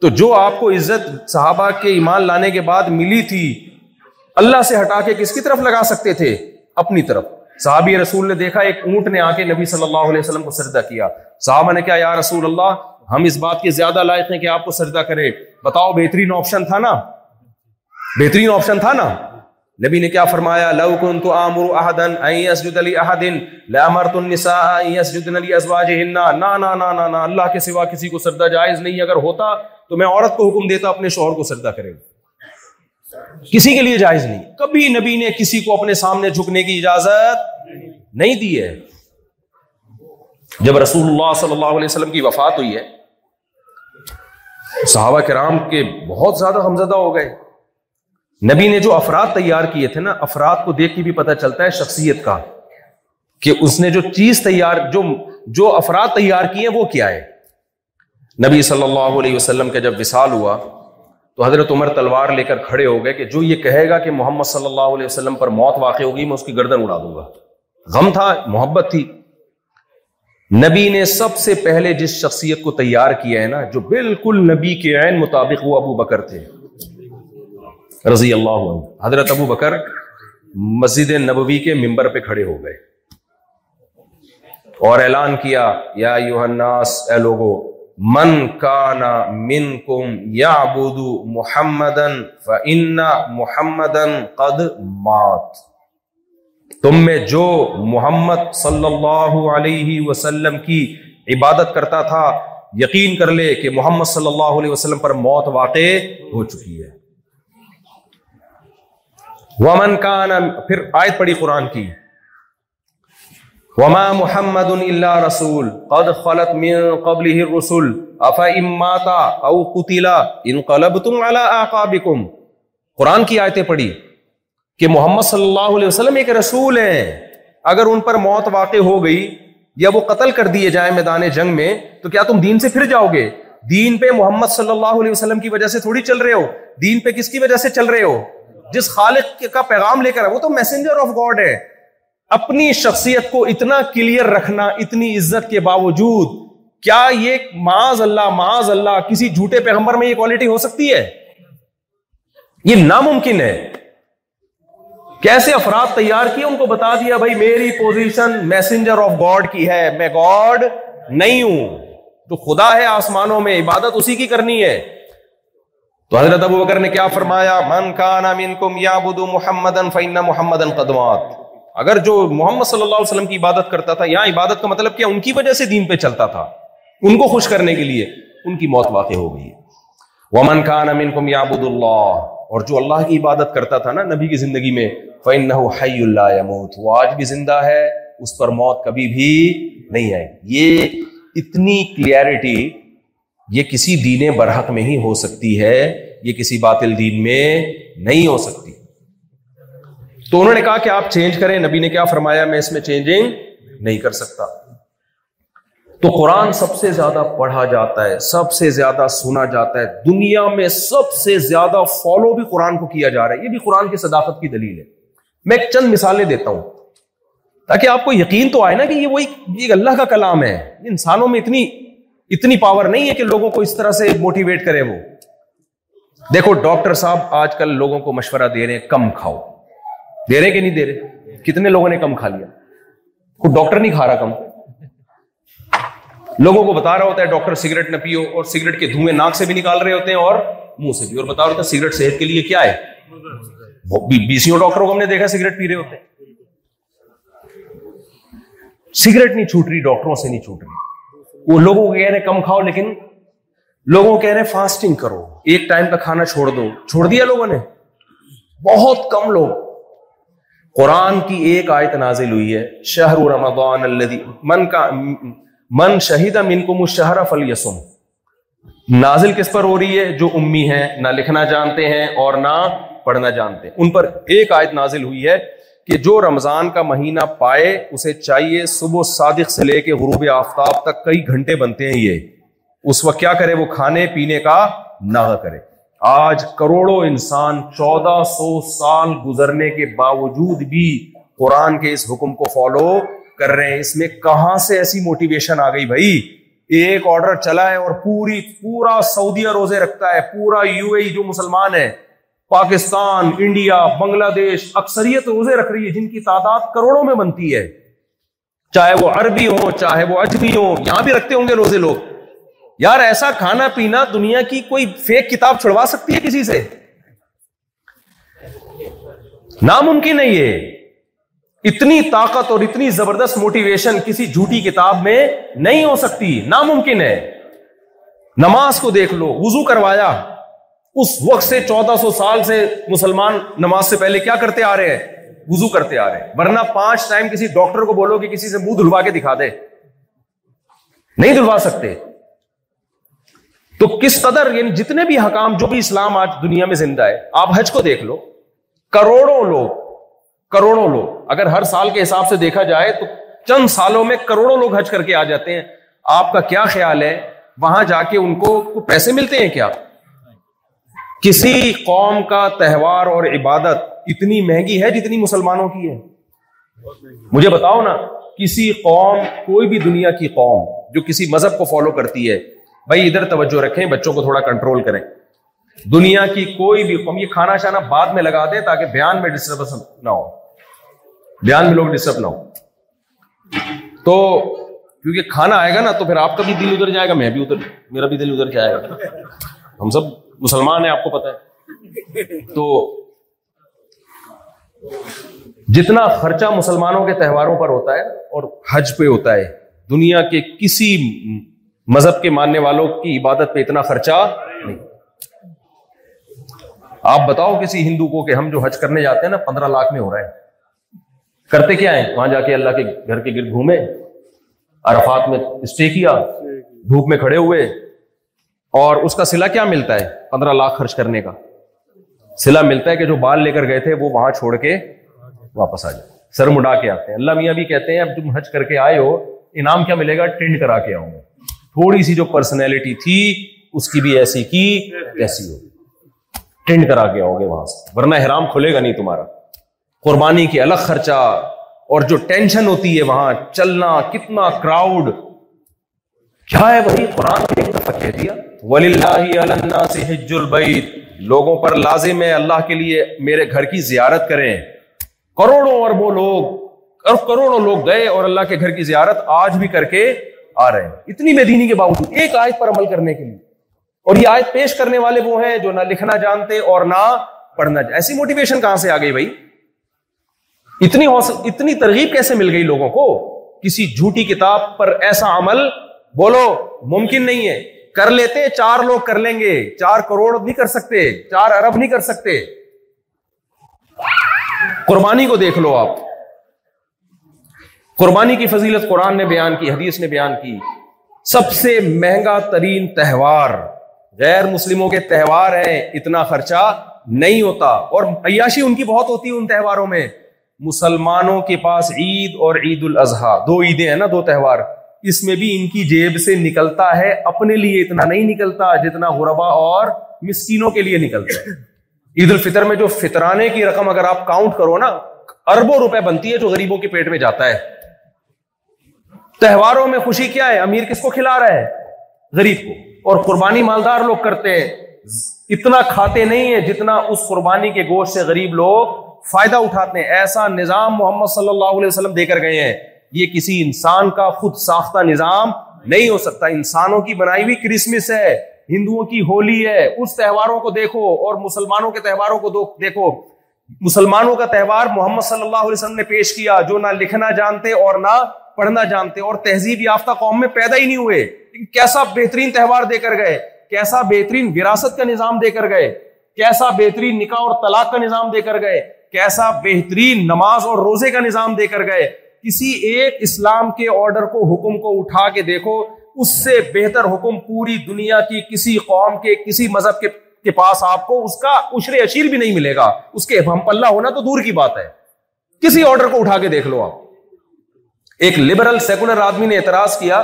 تو جو آپ کو عزت صحابہ کے ایمان لانے کے بعد ملی تھی، اللہ سے ہٹا کے کس کی طرف لگا سکتے تھے، اپنی طرف۔ صحابی رسول نے دیکھا ایک اونٹ نے آ کے نبی صلی اللہ علیہ وسلم کو سجدہ کیا، صحابہ نے کہا یا رسول اللہ ہم اس بات کے زیادہ لائق ہیں کہ آپ کو سجدہ کرے. بتاؤ بہترین آپشن تھا نا, بہترین آپشن تھا نا. نبی نے کیا فرمایا, لو كنت آمر احدا ان يسجد لاحد لامرت النساء ان يسجدن لازواجهن. نا نا نا نا نا, اللہ کے سوا کسی کو سجدہ جائز نہیں. اگر ہوتا تو میں عورت کو حکم دیتا اپنے شوہر کو سجدہ کرے, کسی کے لیے جائز نہیں. کبھی نبی نے کسی کو اپنے سامنے جھکنے کی اجازت نہیں دی ہے. جب رسول اللہ صلی اللہ علیہ وسلم کی وفات ہوئی ہے, صحابہ کرام کے بہت زیادہ غمزدہ ہو گئے. نبی نے جو افراد تیار کیے تھے نا, افراد کو دیکھ کے بھی پتہ چلتا ہے شخصیت کا کہ اس نے جو چیز تیار جو جو افراد تیار کیے وہ کیا ہے. نبی صلی اللہ علیہ وسلم کا جب وصال ہوا تو حضرت عمر تلوار لے کر کھڑے ہو گئے کہ جو یہ کہے گا کہ محمد صلی اللہ علیہ وسلم پر موت واقع ہوگی میں اس کی گردن اڑا دوں گا. غم تھا, محبت تھی. نبی نے سب سے پہلے جس شخصیت کو تیار کیا ہے نا, جو بالکل نبی کے عین مطابق, وہ ابو بکر تھے رضی اللہ عنہ. حضرت ابو بکر مسجد نبوی کے منبر پہ کھڑے ہو گئے اور اعلان کیا, یا ایھا الناس, اے لوگو, من کان منکم یعبد محمدن فإن محمدن قد مات. تم میں جو محمد صلی اللہ علیہ وسلم کی عبادت کرتا تھا یقین کر لے کہ محمد صلی اللہ علیہ وسلم پر موت واقع ہو چکی ہے. وَمَنْ كَانَ, پھر آیت پڑی قرآن کی, وَمَا مُحَمَّدٌ إِلَّا رَسُولٌ قَدْ خَلَتْ مِن قَبْلِهِ الرُّسُلُ أَفَإِن مَّاتَ أَوْ قُتِلَ انقلبتم عَلَىٰ أَعْقَابِكُمْ. قرآن کی آیتیں پڑی کہ محمد صلی اللہ علیہ وسلم ایک رسول ہیں, اگر ان پر موت واقع ہو گئی یا وہ قتل کر دیے جائیں میدان جنگ میں تو کیا تم دین سے پھر جاؤ گے؟ دین پہ محمد صلی اللہ علیہ وسلم کی وجہ سے تھوڑی چل رہے ہو. دین پہ کس کی وجہ سے چل رہے ہو؟ جس خالق کا پیغام لے کر ہے, وہ تو میسنجر آف گاڈ ہے. اپنی شخصیت کو اتنا کلیئر رکھنا, اتنی عزت کے باوجود, کیا یہ معاذ اللہ معاذ اللہ کسی جھوٹے پیغمبر میں یہ کوالٹی ہو سکتی ہے؟ یہ ناممکن ہے. کیسے افراد تیار کیے, ان کو بتا دیا بھائی میری پوزیشن میسنجر آف گاڈ کی ہے, میں گاڈ نہیں ہوں. تو خدا ہے آسمانوں میں, عبادت اسی کی کرنی ہے. تو حضرت ابو بکر نے کیا فرمایا, من کان منکم یعبد محمدن فإن محمدن قد مات. اگر جو محمد صلی اللہ علیہ وسلم کی عبادت کرتا تھا, یہاں عبادت کا مطلب کیا, ان کی وجہ سے دین پہ چلتا تھا, ان کو خوش کرنے کے لیے, ان کی موت واقع ہو گئی. ومن کان منکم یعبد اللہ, اور جو اللہ کی عبادت کرتا تھا نا نبی کی زندگی میں, فإنه حی لا یموت, وہ آج بھی زندہ ہے, اس پر موت کبھی بھی نہیں آئے. یہ اتنی کلیئرٹی یہ کسی دین برحق میں ہی ہو سکتی ہے, یہ کسی باطل دین میں نہیں ہو سکتی. تو انہوں نے کہا کہ آپ چینج کریں. نبی نے کیا فرمایا, میں اس میں چینجنگ نہیں کر سکتا. تو قرآن سب سے زیادہ پڑھا جاتا ہے, سب سے زیادہ سنا جاتا ہے, دنیا میں سب سے زیادہ فالو بھی قرآن کو کیا جا رہا ہے. یہ بھی قرآن کی صداقت کی دلیل ہے. میں ایک چند مثالیں دیتا ہوں تاکہ آپ کو یقین تو آئے نا کہ یہ وہی یہ اللہ کا کلام ہے. انسانوں میں اتنی اتنی پاور نہیں ہے کہ لوگوں کو اس طرح سے موٹیویٹ کرے. وہ دیکھو ڈاکٹر صاحب آج کل لوگوں کو مشورہ دے رہے ہیں کم کھاؤ, دے رہے کہ نہیں دے رہے؟ کتنے لوگوں نے کم کھا لیا؟ کوئی ڈاکٹر نہیں کھا رہا کم, لوگوں کو بتا رہا ہوتا ہے ڈاکٹر سگریٹ نہ پیو, اور سگریٹ کے دھوئیں ناک سے بھی نکال رہے ہوتے ہیں اور منہ سے بھی, اور بتا رہا ہوتا ہے سگریٹ صحت کے لیے کیا ہے. بیسوں ڈاکٹروں کو ہم نے دیکھا سگریٹ پی رہے ہوتے ہیں. سگریٹ نہیں چھوٹ رہی, ڈاکٹروں سے نہیں چھوٹ رہی. وہ لوگوں کو کہہ رہے کم کھاؤ, لیکن لوگوں کو کہہ رہے فاسٹنگ کرو, ایک ٹائم کا کھانا چھوڑ دو. چھوڑ دیا لوگوں نے, بہت کم لوگ. قرآن کی ایک آیت نازل ہوئی ہے, شہر رمضان الذی من کا من شہید منکم الشہر فلیصم. نازل کس پر ہو رہی ہے؟ جو امی ہیں, نہ لکھنا جانتے ہیں اور نہ پڑھنا جانتے ہیں, ان پر ایک آیت نازل ہوئی ہے کہ جو رمضان کا مہینہ پائے اسے چاہیے صبح صادق سے لے کے غروب آفتاب تک کئی گھنٹے بنتے ہیں, یہ اس وقت کیا کرے؟ وہ کھانے پینے کا نہ کرے. آج کروڑوں انسان چودہ سو سال گزرنے کے باوجود بھی قرآن کے اس حکم کو فالو کر رہے ہیں. اس میں کہاں سے ایسی موٹیویشن آ گئی بھائی؟ ایک آرڈر چلا ہے اور پوری پورا سعودیہ روزے رکھتا ہے, پورا یو اے ای جو مسلمان ہے, پاکستان, انڈیا, بنگلہ دیش, اکثریت روزے رکھ رہی ہے جن کی تعداد کروڑوں میں بنتی ہے. چاہے وہ عربی ہوں چاہے وہ اجمی ہوں, یہاں بھی رکھتے ہوں گے روزے لوگ, یار ایسا کھانا پینا دنیا کی کوئی فیک کتاب چھڑوا سکتی ہے کسی سے؟ ناممکن ہے یہ. اتنی طاقت اور اتنی زبردست موٹیویشن کسی جھوٹی کتاب میں نہیں ہو سکتی، ناممکن ہے. نماز کو دیکھ لو، وضو کروایا، اس وقت سے چودہ سو سال سے مسلمان نماز سے پہلے کیا کرتے آ رہے ہیں؟ وضو کرتے آ رہے ہیں. ورنہ پانچ ٹائم کسی ڈاکٹر کو بولو کہ کسی سے منہ دھلوا کے دکھا دے، نہیں دلوا سکتے. تو کس قدر، یعنی جتنے بھی حکام جو بھی اسلام آج دنیا میں زندہ ہے، آپ حج کو دیکھ لو، کروڑوں لوگ کروڑوں لوگ اگر ہر سال کے حساب سے دیکھا جائے تو چند سالوں میں کروڑوں لوگ حج کر کے آ جاتے ہیں. آپ کا کیا خیال ہے وہاں جا کے ان کو پیسے ملتے ہیں کیا؟ کسی قوم کا تہوار اور عبادت اتنی مہنگی ہے جتنی مسلمانوں کی ہے؟ مجھے بتاؤ نا. کسی قوم، کوئی بھی دنیا کی قوم جو کسی مذہب کو فالو کرتی ہے، بھائی ادھر توجہ رکھیں، بچوں کو تھوڑا کنٹرول کریں. دنیا کی کوئی بھی قوم یہ کھانا شانا بعد میں لگا دیں تاکہ بیان میں ڈسٹربنس نہ ہو، بیان میں لوگ ڈسٹرب نہ ہو. تو کیونکہ کھانا آئے گا نا تو پھر آپ کا بھی دل ادھر جائے گا، میں بھی ادھر، میرا بھی دل ادھر جائے گا، ہم سب مسلمان ہیں آپ کو پتہ ہے. تو جتنا خرچہ مسلمانوں کے تہواروں پر ہوتا ہے اور حج پہ ہوتا ہے، دنیا کے کسی مذہب کے ماننے والوں کی عبادت پہ اتنا خرچہ نہیں. آپ بتاؤ کسی ہندو کو کہ ہم جو حج کرنے جاتے ہیں نا پندرہ لاکھ میں ہو رہا ہے. کرتے کیا ہیں؟ وہاں جا کے اللہ کے گھر کے گرد گھومے، عرفات میں اسٹے کیا، دھوپ میں کھڑے ہوئے، اور اس کا صلہ کیا ملتا ہے؟ پندرہ لاکھ خرچ کرنے کا صلہ ملتا ہے کہ جو بال لے کر گئے تھے وہ وہاں چھوڑ کے واپس آ جائے، سر مڈا کے آتے ہیں. اللہ میاں بھی کہتے ہیں اب تم حج کر کے آئے ہو، انعام کیا ملے گا؟ ٹینڈ کرا کے آؤں گا. تھوڑی سی جو پرسنالٹی تھی اس کی بھی ایسی کی کیسی ہو، ٹینڈ کرا کے آؤ گے وہاں سے، ورنہ احرام کھلے گا نہیں تمہارا. قربانی کے الگ خرچہ، اور جو ٹینشن ہوتی ہے وہاں چلنا، کتنا کراؤڈ، کیا ہے بھائی. قرآن نے ایک دفعہ کہہ دیا وَلِلَّهِ عَلَى النَّاسِ حِجُّ الْبَيْتِ، لوگوں پر لازم ہے اللہ کے لیے میرے گھر کی زیارت کریں. کروڑوں اربوں لوگ، ارب کروڑوں لوگ گئے اور اللہ کے گھر کی زیارت آج بھی کر کے آ رہے ہیں، اتنی بے دینی کے باوجود، ایک آیت پر عمل کرنے کے لیے. اور یہ آیت پیش کرنے والے وہ ہیں جو نہ لکھنا جانتے اور نہ پڑھنا جانتے. ایسی موٹیویشن کہاں سے آ گئی بھائی؟ اتنی حوصلہ، اتنی ترغیب کیسے مل گئی لوگوں کو؟ کسی جھوٹی کتاب پر ایسا عمل بولو ممکن نہیں ہے. کر لیتے چار لوگ کر لیں گے، چار کروڑ نہیں کر سکتے، چار ارب نہیں کر سکتے. قربانی کو دیکھ لو آپ، قربانی کی فضیلت قرآن نے بیان کی، حدیث نے بیان کی. سب سے مہنگا ترین تہوار، غیر مسلموں کے تہوار ہیں، اتنا خرچہ نہیں ہوتا اور عیاشی ان کی بہت ہوتی ہے ان تہواروں میں. مسلمانوں کے پاس عید اور عید الاضحیٰ، دو عیدیں ہیں نا، دو تہوار، اس میں بھی ان کی جیب سے نکلتا ہے اپنے لیے اتنا نہیں نکلتا جتنا غربا اور مسکینوں کے لیے نکلتا ہے. عید الفطر میں جو فطرانے کی رقم اگر آپ کاؤنٹ کرو نا، اربوں روپے بنتی ہے جو غریبوں کے پیٹ میں جاتا ہے. تہواروں میں خوشی کیا ہے؟ امیر کس کو کھلا رہا ہے؟ غریب کو. اور قربانی مالدار لوگ کرتے ہیں، اتنا کھاتے نہیں ہیں جتنا اس قربانی کے گوشت سے غریب لوگ فائدہ اٹھاتے ہیں. ایسا نظام محمد صلی اللہ علیہ وسلم دے کر گئے ہیں. یہ کسی انسان کا خود ساختہ نظام نہیں ہو سکتا. انسانوں کی بنائی ہوئی کرسمس ہے، ہندوؤں کی ہولی ہے. اس تہواروں کو دیکھو اور مسلمانوں کے تہواروں کو دیکھو. مسلمانوں کا تہوار محمد صلی اللہ علیہ وسلم نے پیش کیا، جو نہ لکھنا جانتے اور نہ پڑھنا جانتے، اور تہذیب یافتہ قوم میں پیدا ہی نہیں ہوئے. کیسا بہترین تہوار دے کر گئے، کیسا بہترین وراثت کا نظام دے کر گئے، کیسا بہترین نکاح اور طلاق کا نظام دے کر گئے، کیسا بہترین نماز اور روزے کا نظام دے کر گئے. کسی ایک اسلام کے آرڈر کو، حکم کو اٹھا کے دیکھو، اس سے بہتر حکم پوری دنیا کی کسی قوم کے، کسی مذہب کے کے پاس آپ کو اس کا عشر عشیر بھی نہیں ملے گا. اس کے ہم پلہ ہونا تو دور کی بات ہے. کسی آرڈر کو اٹھا کے دیکھ لو آپ. ایک لبرل سیکولر آدمی نے اعتراض کیا،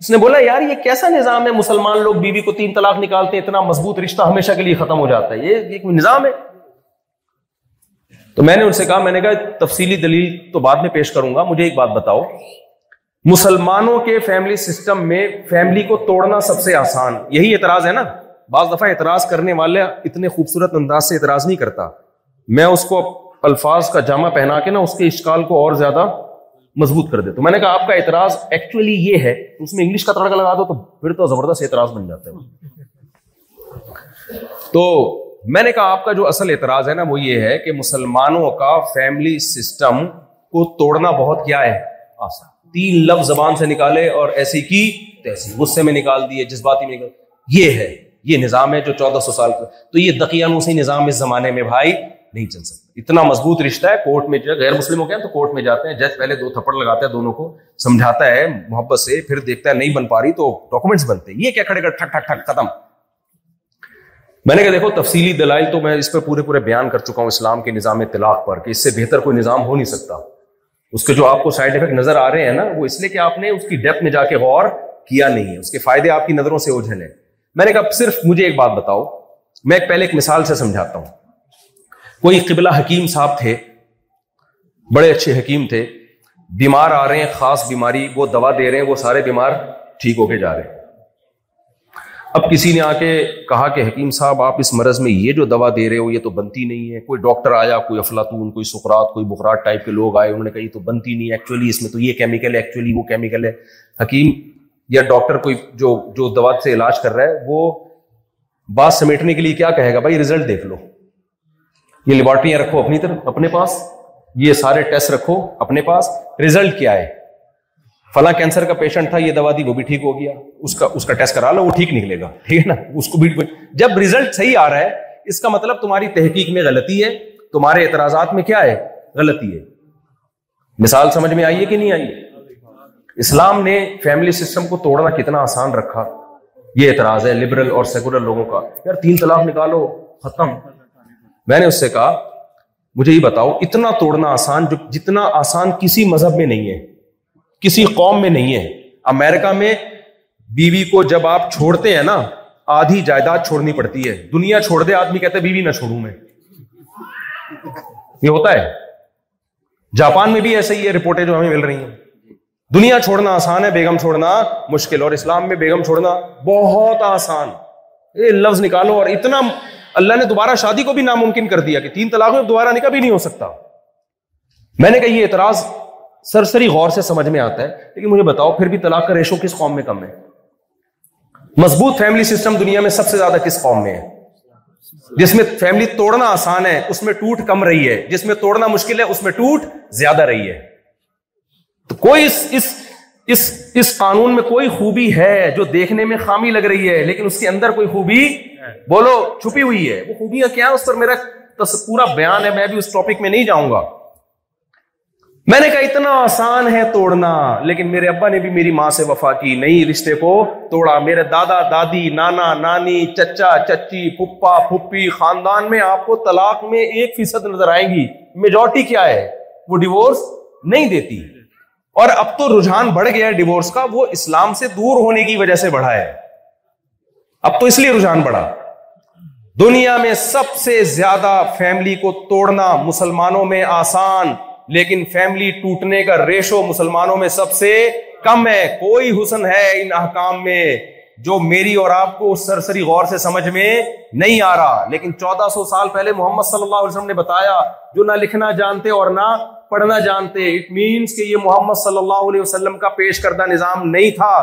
اس نے بولا یار یہ کیسا نظام ہے، مسلمان لوگ بیوی کو تین طلاق نکالتے ہیں، اتنا مضبوط رشتہ ہمیشہ کے لیے ختم ہو جاتا ہے، یہ ایک نظام ہے. تو میں نے ان سے کہا، میں نے کہا تفصیلی دلیل تو بعد میں پیش کروں گا، مجھے ایک بات بتاؤ، مسلمانوں کے فیملی سسٹم میں فیملی کو توڑنا سب سے آسان، یہی اعتراض ہے نا. بعض دفعہ اعتراض کرنے والے اتنے خوبصورت انداز سے اعتراض نہیں کرتا، میں اس کو الفاظ کا جامع پہنا کے نا اس کے اشکال کو اور زیادہ مضبوط کر دے. تو میں نے کہا آپ کا اعتراض ایکچولی یہ ہے، تو اس میں انگلش کا تڑکا لگا دو تو پھر تو زبردست اعتراض بن جاتا ہے. تو میں نے کہا آپ کا جو اصل اعتراض ہے نا وہ یہ ہے کہ مسلمانوں کا فیملی سسٹم کو توڑنا بہت کیا ہے آسان، تین لفظ زبان سے نکالے اور ایسی کی تیسی، غصے میں نکال دیے، جذباتی میں نکال، یہ ہے یہ نظام ہے جو چودہ سو سال کا. تو یہ دقیانوسی نظام اس زمانے میں بھائی نہیں چل سکتا. اتنا مضبوط رشتہ ہے، کورٹ میں غیر مسلم ہو گئے تو کورٹ میں جاتے ہیں، جج پہلے دو تھپڑ لگاتا ہے، دونوں کو سمجھاتا ہے محبت سے، پھر دیکھتا ہے نہیں بن پا رہی تو ڈاکومنٹس بنتے ہیں، یہ کیا کھڑے کر ٹھک ٹھک ٹھک ختم. میں نے کہا دیکھو تفصیلی دلائل تو میں اس پہ پورے پورے بیان کر چکا ہوں اسلام کے نظام طلاق پر، کہ اس سے بہتر کوئی نظام ہو نہیں سکتا. اس کے جو آپ کو سائڈ افیکٹ نظر آ رہے ہیں نا وہ اس لیے کہ آپ نے اس کی ڈیپتھ میں جا کے غور کیا نہیں ہے، اس کے فائدے آپ کی نظروں سے اوجھل ہیں. میں نے کہا صرف مجھے ایک بات بتاؤ، میں پہلے ایک مثال سے سمجھاتا ہوں. کوئی قبلہ حکیم صاحب تھے، بڑے اچھے حکیم تھے، بیمار آ رہے ہیں، خاص بیماری، وہ دوا دے رہے ہیں، وہ سارے بیمار ٹھیک ہو کے جا رہے ہیں. اب کسی نے آ کے کہا کہ حکیم صاحب آپ اس مرض میں یہ جو دوا دے رہے ہو یہ تو بنتی نہیں ہے. کوئی ڈاکٹر آیا، کوئی افلاطون، کوئی سقراط، کوئی بخارات ٹائپ کے لوگ آئے، انہوں نے کہا یہ تو بنتی نہیں، ایکچولی اس میں تو یہ کیمیکل ہے، ایکچولی وہ کیمیکل ہے. حکیم یا ڈاکٹر کوئی جو جو دوا سے علاج کر رہا ہے وہ بات سمیٹنے کے لیے کیا کہے گا؟ بھائی رزلٹ دیکھ لو، یہ لیبارٹریاں رکھو اپنی طرف اپنے پاس، یہ سارے ٹیسٹ رکھو اپنے پاس، رزلٹ کیا ہے؟ فلاں کینسر کا پیشنٹ تھا، یہ دوا دی، وہ بھی ٹھیک ہو گیا، اس کا اس کا ٹیسٹ کرا لو، وہ ٹھیک نکلے گا، ٹھیک ہے نا. اس کو بھی جب رزلٹ صحیح آ رہا ہے اس کا مطلب تمہاری تحقیق میں غلطی ہے، تمہارے اعتراضات میں کیا ہے؟ غلطی ہے. مثال سمجھ میں آئی ہے کہ نہیں آئی؟ اسلام نے فیملی سسٹم کو توڑنا کتنا آسان رکھا، یہ اعتراض ہے لبرل اور سیکولر لوگوں کا. یار تین طلاق نکالو ختم. میں نے اس سے کہا مجھے یہ بتاؤ اتنا توڑنا آسان جو جتنا آسان کسی مذہب میں نہیں ہے، کسی قوم میں نہیں ہے. امریکہ میں بیوی کو جب آپ چھوڑتے ہیں نا آدھی جائیداد چھوڑنی پڑتی ہے. دنیا چھوڑ دے آدمی کہتا ہے بیوی نہ چھوڑوں میں، یہ ہوتا ہے. جاپان میں بھی ایسے ہی ہے، رپورٹیں جو ہمیں مل رہی ہیں. دنیا چھوڑنا آسان ہے، بیگم چھوڑنا مشکل، اور اسلام میں بیگم چھوڑنا بہت آسان. یہ لفظ نکالو. اور اتنا اللہ نے دوبارہ شادی کو بھی ناممکن کر دیا کہ تین طلاق میں دوبارہ نکاح بھی نہیں ہو سکتا. میں نے کہا یہ اعتراض سرسری غور سے سمجھ میں آتا ہے، لیکن مجھے بتاؤ پھر بھی طلاق کا ریشو کس قوم میں کم ہے؟ مضبوط فیملی سسٹم دنیا میں سب سے زیادہ کس قوم میں ہے؟ جس میں فیملی توڑنا آسان ہے اس میں ٹوٹ کم رہی ہے، جس میں توڑنا مشکل ہے اس میں ٹوٹ زیادہ رہی ہے. تو کوئی اس اس اس اس قانون میں کوئی خوبی ہے جو دیکھنے میں خامی لگ رہی ہے لیکن اس کے اندر کوئی خوبی بولو چھپی ہوئی ہے. وہ خوبیاں کیا ہے اس پر میرا پورا بیان ہے، میں بھی اس ٹاپک میں نہیں جاؤں گا. میں نے کہا اتنا آسان ہے توڑنا، لیکن میرے ابا نے بھی میری ماں سے وفا کی نہیں، رشتے کو توڑا. میرے دادا دادی نانا نانی چچا چچی پھپا پھپھی، خاندان میں آپ کو طلاق میں ایک فیصد نظر آئیں گی، میجورٹی کیا ہے وہ ڈیورس نہیں دیتی. اور اب تو رجحان بڑھ گیا ہے ڈیورس کا، وہ اسلام سے دور ہونے کی وجہ سے بڑھا ہے. اب تو اس لیے رجحان بڑھا. دنیا میں سب سے زیادہ فیملی کو توڑنا مسلمانوں میں آسان، لیکن فیملی ٹوٹنے کا ریشو مسلمانوں میں سب سے کم ہے. کوئی حسن ہے ان احکام میں جو میری اور آپ کو سرسری غور سے سمجھ میں نہیں آ رہا. لیکن چودہ سو سال پہلے محمد صلی اللہ علیہ وسلم نے بتایا، جو نہ لکھنا جانتے اور نہ پڑھنا جانتے. اٹ مینس کہ یہ محمد صلی اللہ علیہ وسلم کا پیش کردہ نظام نہیں تھا،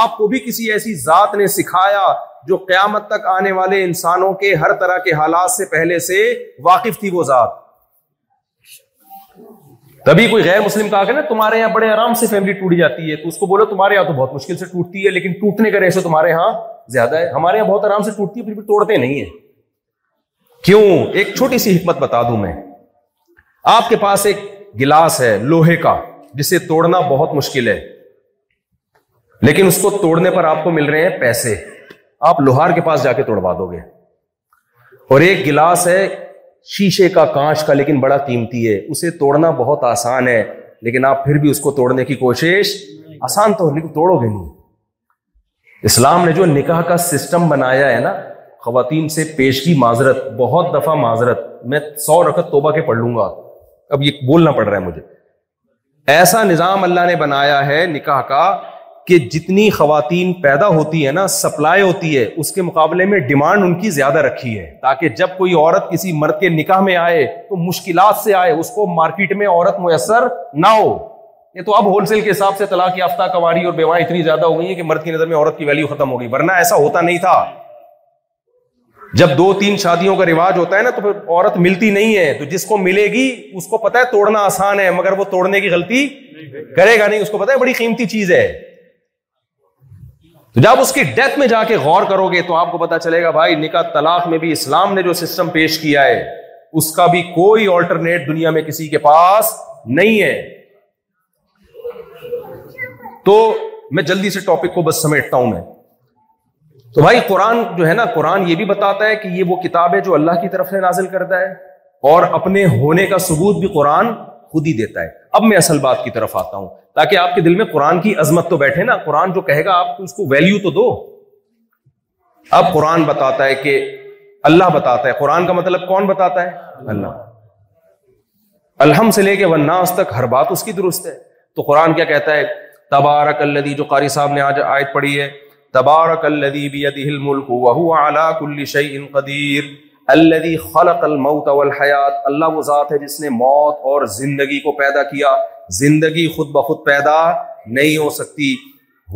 آپ کو بھی کسی ایسی ذات نے سکھایا جو قیامت تک آنے والے انسانوں کے ہر طرح کے حالات سے پہلے سے واقف تھی وہ ذات. تبھی کوئی غیر مسلم کہا کہ نا تمہارے یہاں بڑے آرام سے فیملی ٹوٹ جاتی ہے، تو اس کو بولو تمہارے یہاں تو بہت مشکل سے ٹوٹتی ہے، لیکن ٹوٹنے کا ریشو تمہارے ہاں زیادہ ہے. ہمارے یہاں بہت آرام سے ٹوٹتی ہے پھر بھی توڑتے نہیں ہیں. کیوں؟ ایک چھوٹی سی حکمت بتا دوں میں. آپ کے پاس ایک گلاس ہے لوہے کا جسے توڑنا بہت مشکل ہے، لیکن اس کو توڑنے پر آپ کو مل رہے ہیں پیسے، آپ لوہار کے پاس جا کے توڑوا دو گے. اور ایک گلاس ہے شیشے کا، کانچ کا، لیکن بڑا قیمتی ہے، اسے توڑنا بہت آسان ہے، لیکن آپ پھر بھی اس کو توڑنے کی کوشش، آسان تو لیکن توڑو گے نہیں. اسلام نے جو نکاح کا سسٹم بنایا ہے نا، خواتین سے پیشگی معذرت، بہت دفعہ معذرت، میں سو رکعت توبہ کے پڑھ لوں گا، اب یہ بولنا پڑ رہا ہے مجھے. ایسا نظام اللہ نے بنایا ہے نکاح کا کہ جتنی خواتین پیدا ہوتی ہے نا، سپلائی ہوتی ہے، اس کے مقابلے میں ڈیمانڈ ان کی زیادہ رکھی ہے، تاکہ جب کوئی عورت کسی مرد کے نکاح میں آئے تو مشکلات سے آئے، اس کو مارکیٹ میں عورت میسر نہ ہو. یہ تو اب ہول سیل کے حساب سے طلاق یافتہ کنواری اور بیوائیں اتنی زیادہ ہو گئی ہیں کہ مرد کی نظر میں عورت کی ویلیو ختم ہو گئی, ورنہ ایسا ہوتا نہیں تھا. جب دو تین شادیوں کا رواج ہوتا ہے نا تو پھر عورت ملتی نہیں ہے, تو جس کو ملے گی اس کو پتا ہے توڑنا آسان ہے مگر وہ توڑنے کی غلطی کرے گا نہیں, اس کو پتا ہے بڑی قیمتی چیز ہے. تو جب اس کی ڈیتھ میں جا کے غور کرو گے تو آپ کو پتا چلے گا بھائی نکاح طلاق میں بھی اسلام نے جو سسٹم پیش کیا ہے اس کا بھی کوئی آلٹرنیٹ دنیا میں کسی کے پاس نہیں ہے. تو میں جلدی سے ٹاپک کو بس سمیٹتا ہوں میں. تو بھائی قرآن جو ہے نا, قرآن یہ بھی بتاتا ہے کہ یہ وہ کتاب ہے جو اللہ کی طرف سے نازل کرتا ہے, اور اپنے ہونے کا ثبوت بھی قرآن خود ہی دیتا ہے. اب میں اصل بات کی طرف آتا ہوں تاکہ آپ کے دل میں قرآن کی عظمت تو بیٹھے نا, قرآن جو کہے گا آپ کو اس کو ویلیو تو دو. اب قرآن بتاتا ہے کہ اللہ بتاتا ہے, قرآن کا مطلب کون بتاتا ہے؟ اللہ. الحم سے لے کے والناس تک ہر بات اس کی درست ہے. تو قرآن کیا کہتا ہے؟ تبارک الذی, جو قاری صاحب نے آج آیت پڑھی ہے, تبارک الذی بیدہ الملک وہو علی کل شیء قدیر, الذی خلق الموت والحیات, اللہ وہ ذات ہے جس نے موت اور زندگی کو پیدا کیا. زندگی خود بخود پیدا نہیں ہو سکتی,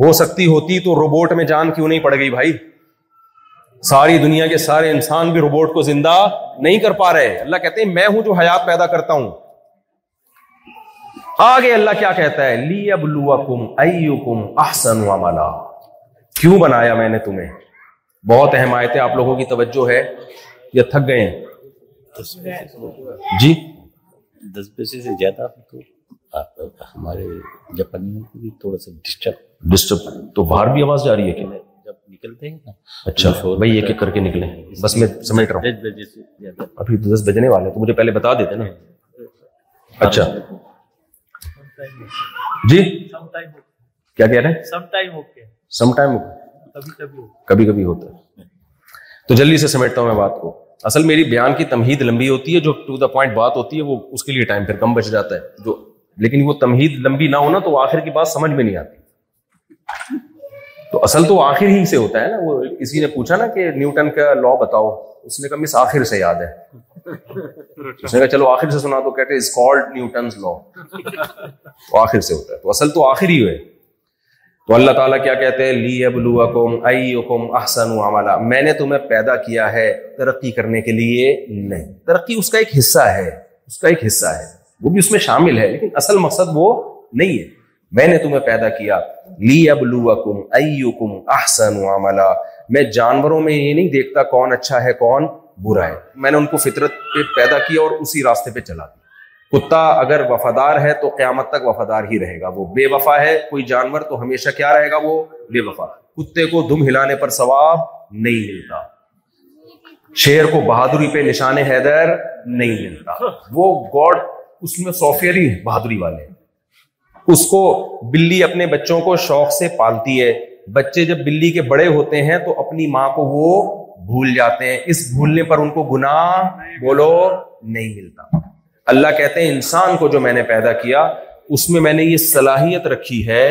ہو سکتی ہوتی تو روبوٹ میں جان کیوں نہیں پڑ گئی بھائی؟ ساری دنیا کے سارے انسان بھی روبوٹ کو زندہ نہیں کر پا رہے. اللہ کہتے ہیں میں ہوں جو حیات پیدا کرتا ہوں. آگے اللہ کیا کہتا ہے؟ لیبلوکم ایکم احسن عملا. کیوں بنایا میں نے تمہیں؟ بہت اہم آیتیں, آپ لوگوں کی توجہ ہے یا تھک گئے ہیں؟ جی دس پیسے سے زیادہ ہمارے جاپانیوں کو بھی تھوڑا سا ڈسٹرب ڈسٹرب تو باہر بھی آواز جا رہی ہے کہ جب نکلتے ہیں نا. اچھا بھائی ایک ایک کر کے نکلیں, بس میں سمیٹ رہا ہوں, ابھی تو دس بجنے والے تو مجھے پہلے بتا دیتے نا. اچھا جی کیا کہہ رہے ہیں؟ Some time okay, some time okay, کبھی کبھی ہوتا ہے. تو جلدی سے سمیٹتا ہوں میں بات کو. اصل میری بیان کی تمہید لمبی ہوتی ہے, جو ٹو دا پوائنٹ بات ہوتی ہے وہ اس کے لیے ٹائم پھر کم بچ جاتا ہے, جو لیکن وہ تمہید لمبی نہ ہونا تو آخر کی بات سمجھ میں نہیں آتی. تو اصل تو آخر ہی سے ہوتا ہے نا. وہ کسی نے پوچھا نا کہ نیوٹن کا لا بتاؤ, اس نے کہا مس آخر سے یاد ہے, اس نے کہا چلو آخر سے سنا دو, کہتے اٹس کالڈ نیوٹنز لا. تو آخر سے ہوتا ہے, تو اصل تو آخر ہی ہے. تو اللہ تعالیٰ کیا کہتے ہیں؟ لیبلوکم ایکم احسن عملا, میں نے تمہیں پیدا کیا ہے ترقی کرنے کے لیے نہیں. ترقی اس کا ایک حصہ ہے, اس کا ایک حصہ ہے, وہ بھی اس میں شامل ہے, لیکن اصل مقصد وہ نہیں ہے. میں نے تمہیں پیدا کیا لیبلوکم ایکم احسن عملا. میں جانوروں میں یہ نہیں دیکھتا کون اچھا ہے کون برا ہے, میں نے ان کو فطرت پہ پیدا کیا اور اسی راستے پہ چلا دیا. کتا اگر وفادار ہے تو قیامت تک وفادار ہی رہے گا, وہ بے وفا ہے کوئی جانور تو ہمیشہ کیا رہے گا؟ وہ بے وفا. کتے کو دم ہلانے پر ثواب نہیں ملتا, شیر کو بہادری پہ نشان حیدر نہیں ملتا. وہ گاڈ اس میں سافیری بہادری والے ہیں. اس کو بلی اپنے بچوں کو شوق سے پالتی ہے, بچے جب بلی کے بڑے ہوتے ہیں تو اپنی ماں کو وہ بھول جاتے ہیں, اس بھولنے پر ان کو گناہ بولو نہیں ملتا. اللہ کہتے ہیں انسان کو جو میں نے پیدا کیا اس میں میں نے یہ صلاحیت رکھی ہے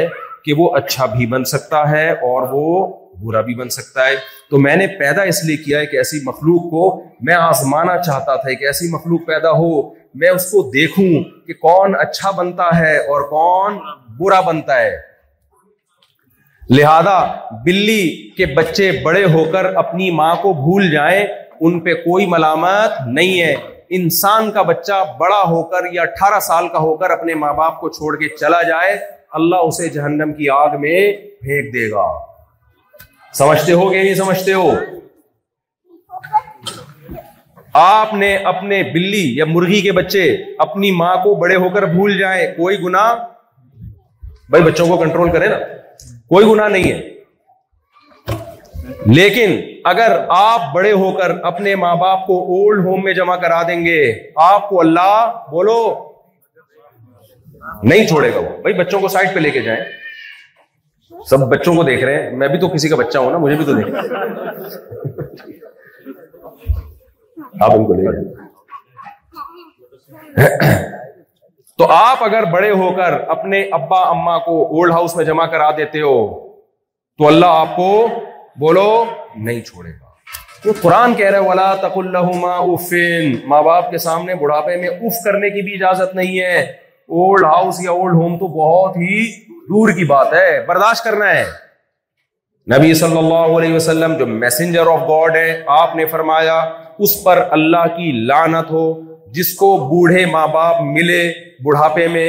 کہ وہ اچھا بھی بن سکتا ہے اور وہ برا بھی بن سکتا ہے. تو میں نے پیدا اس لیے کیا ہے کہ ایسی مخلوق کو میں آزمانا چاہتا تھا, کہ ایسی مخلوق پیدا ہو میں اس کو دیکھوں کہ کون اچھا بنتا ہے اور کون برا بنتا ہے. لہذا بلی کے بچے بڑے ہو کر اپنی ماں کو بھول جائیں, ان پہ کوئی ملامت نہیں ہے. انسان کا بچہ بڑا ہو کر یا اٹھارہ سال کا ہو کر اپنے ماں باپ کو چھوڑ کے چلا جائے, اللہ اسے جہنم کی آگ میں پھینک دے گا. سمجھتے ہو کہ نہیں سمجھتے ہو؟ آپ نے اپنے بلی یا مرغی کے بچے اپنی ماں کو بڑے ہو کر بھول جائیں, کوئی گناہ؟ بھائی بچوں کو کنٹرول کریں نا, کوئی گناہ نہیں ہے. لیکن اگر آپ بڑے ہو کر اپنے ماں باپ کو اولڈ ہوم میں جمع کرا دیں گے, آپ کو اللہ بولو نہیں چھوڑے گا. وہ بھائی بچوں کو سائڈ پہ لے کے جائیں, سب بچوں کو دیکھ رہے ہیں, میں بھی تو کسی کا بچہ ہوں نا, مجھے بھی تو دیکھ آپ ان کو لے جائیں. تو آپ اگر بڑے ہو کر اپنے ابا اما کو اولڈ ہاؤس میں جمع کرا دیتے ہو تو اللہ آپ کو بولو نہیں چھوڑے گا. تو قرآن کہہ رہا ہے وَلَا تَقُلْ لَهُمَا اُفٍ, ماں باپ کے سامنے بڑھاپے میں اف کرنے کی بھی اجازت نہیں ہے, اولڈ ہاؤس یا اولڈ ہوم تو بہت ہی دور کی بات ہے, برداشت کرنا ہے. نبی صلی اللہ علیہ وسلم جو میسنجر آف گاڈ ہے, آپ نے فرمایا اس پر اللہ کی لعنت ہو جس کو بوڑھے ماں باپ ملے بڑھاپے میں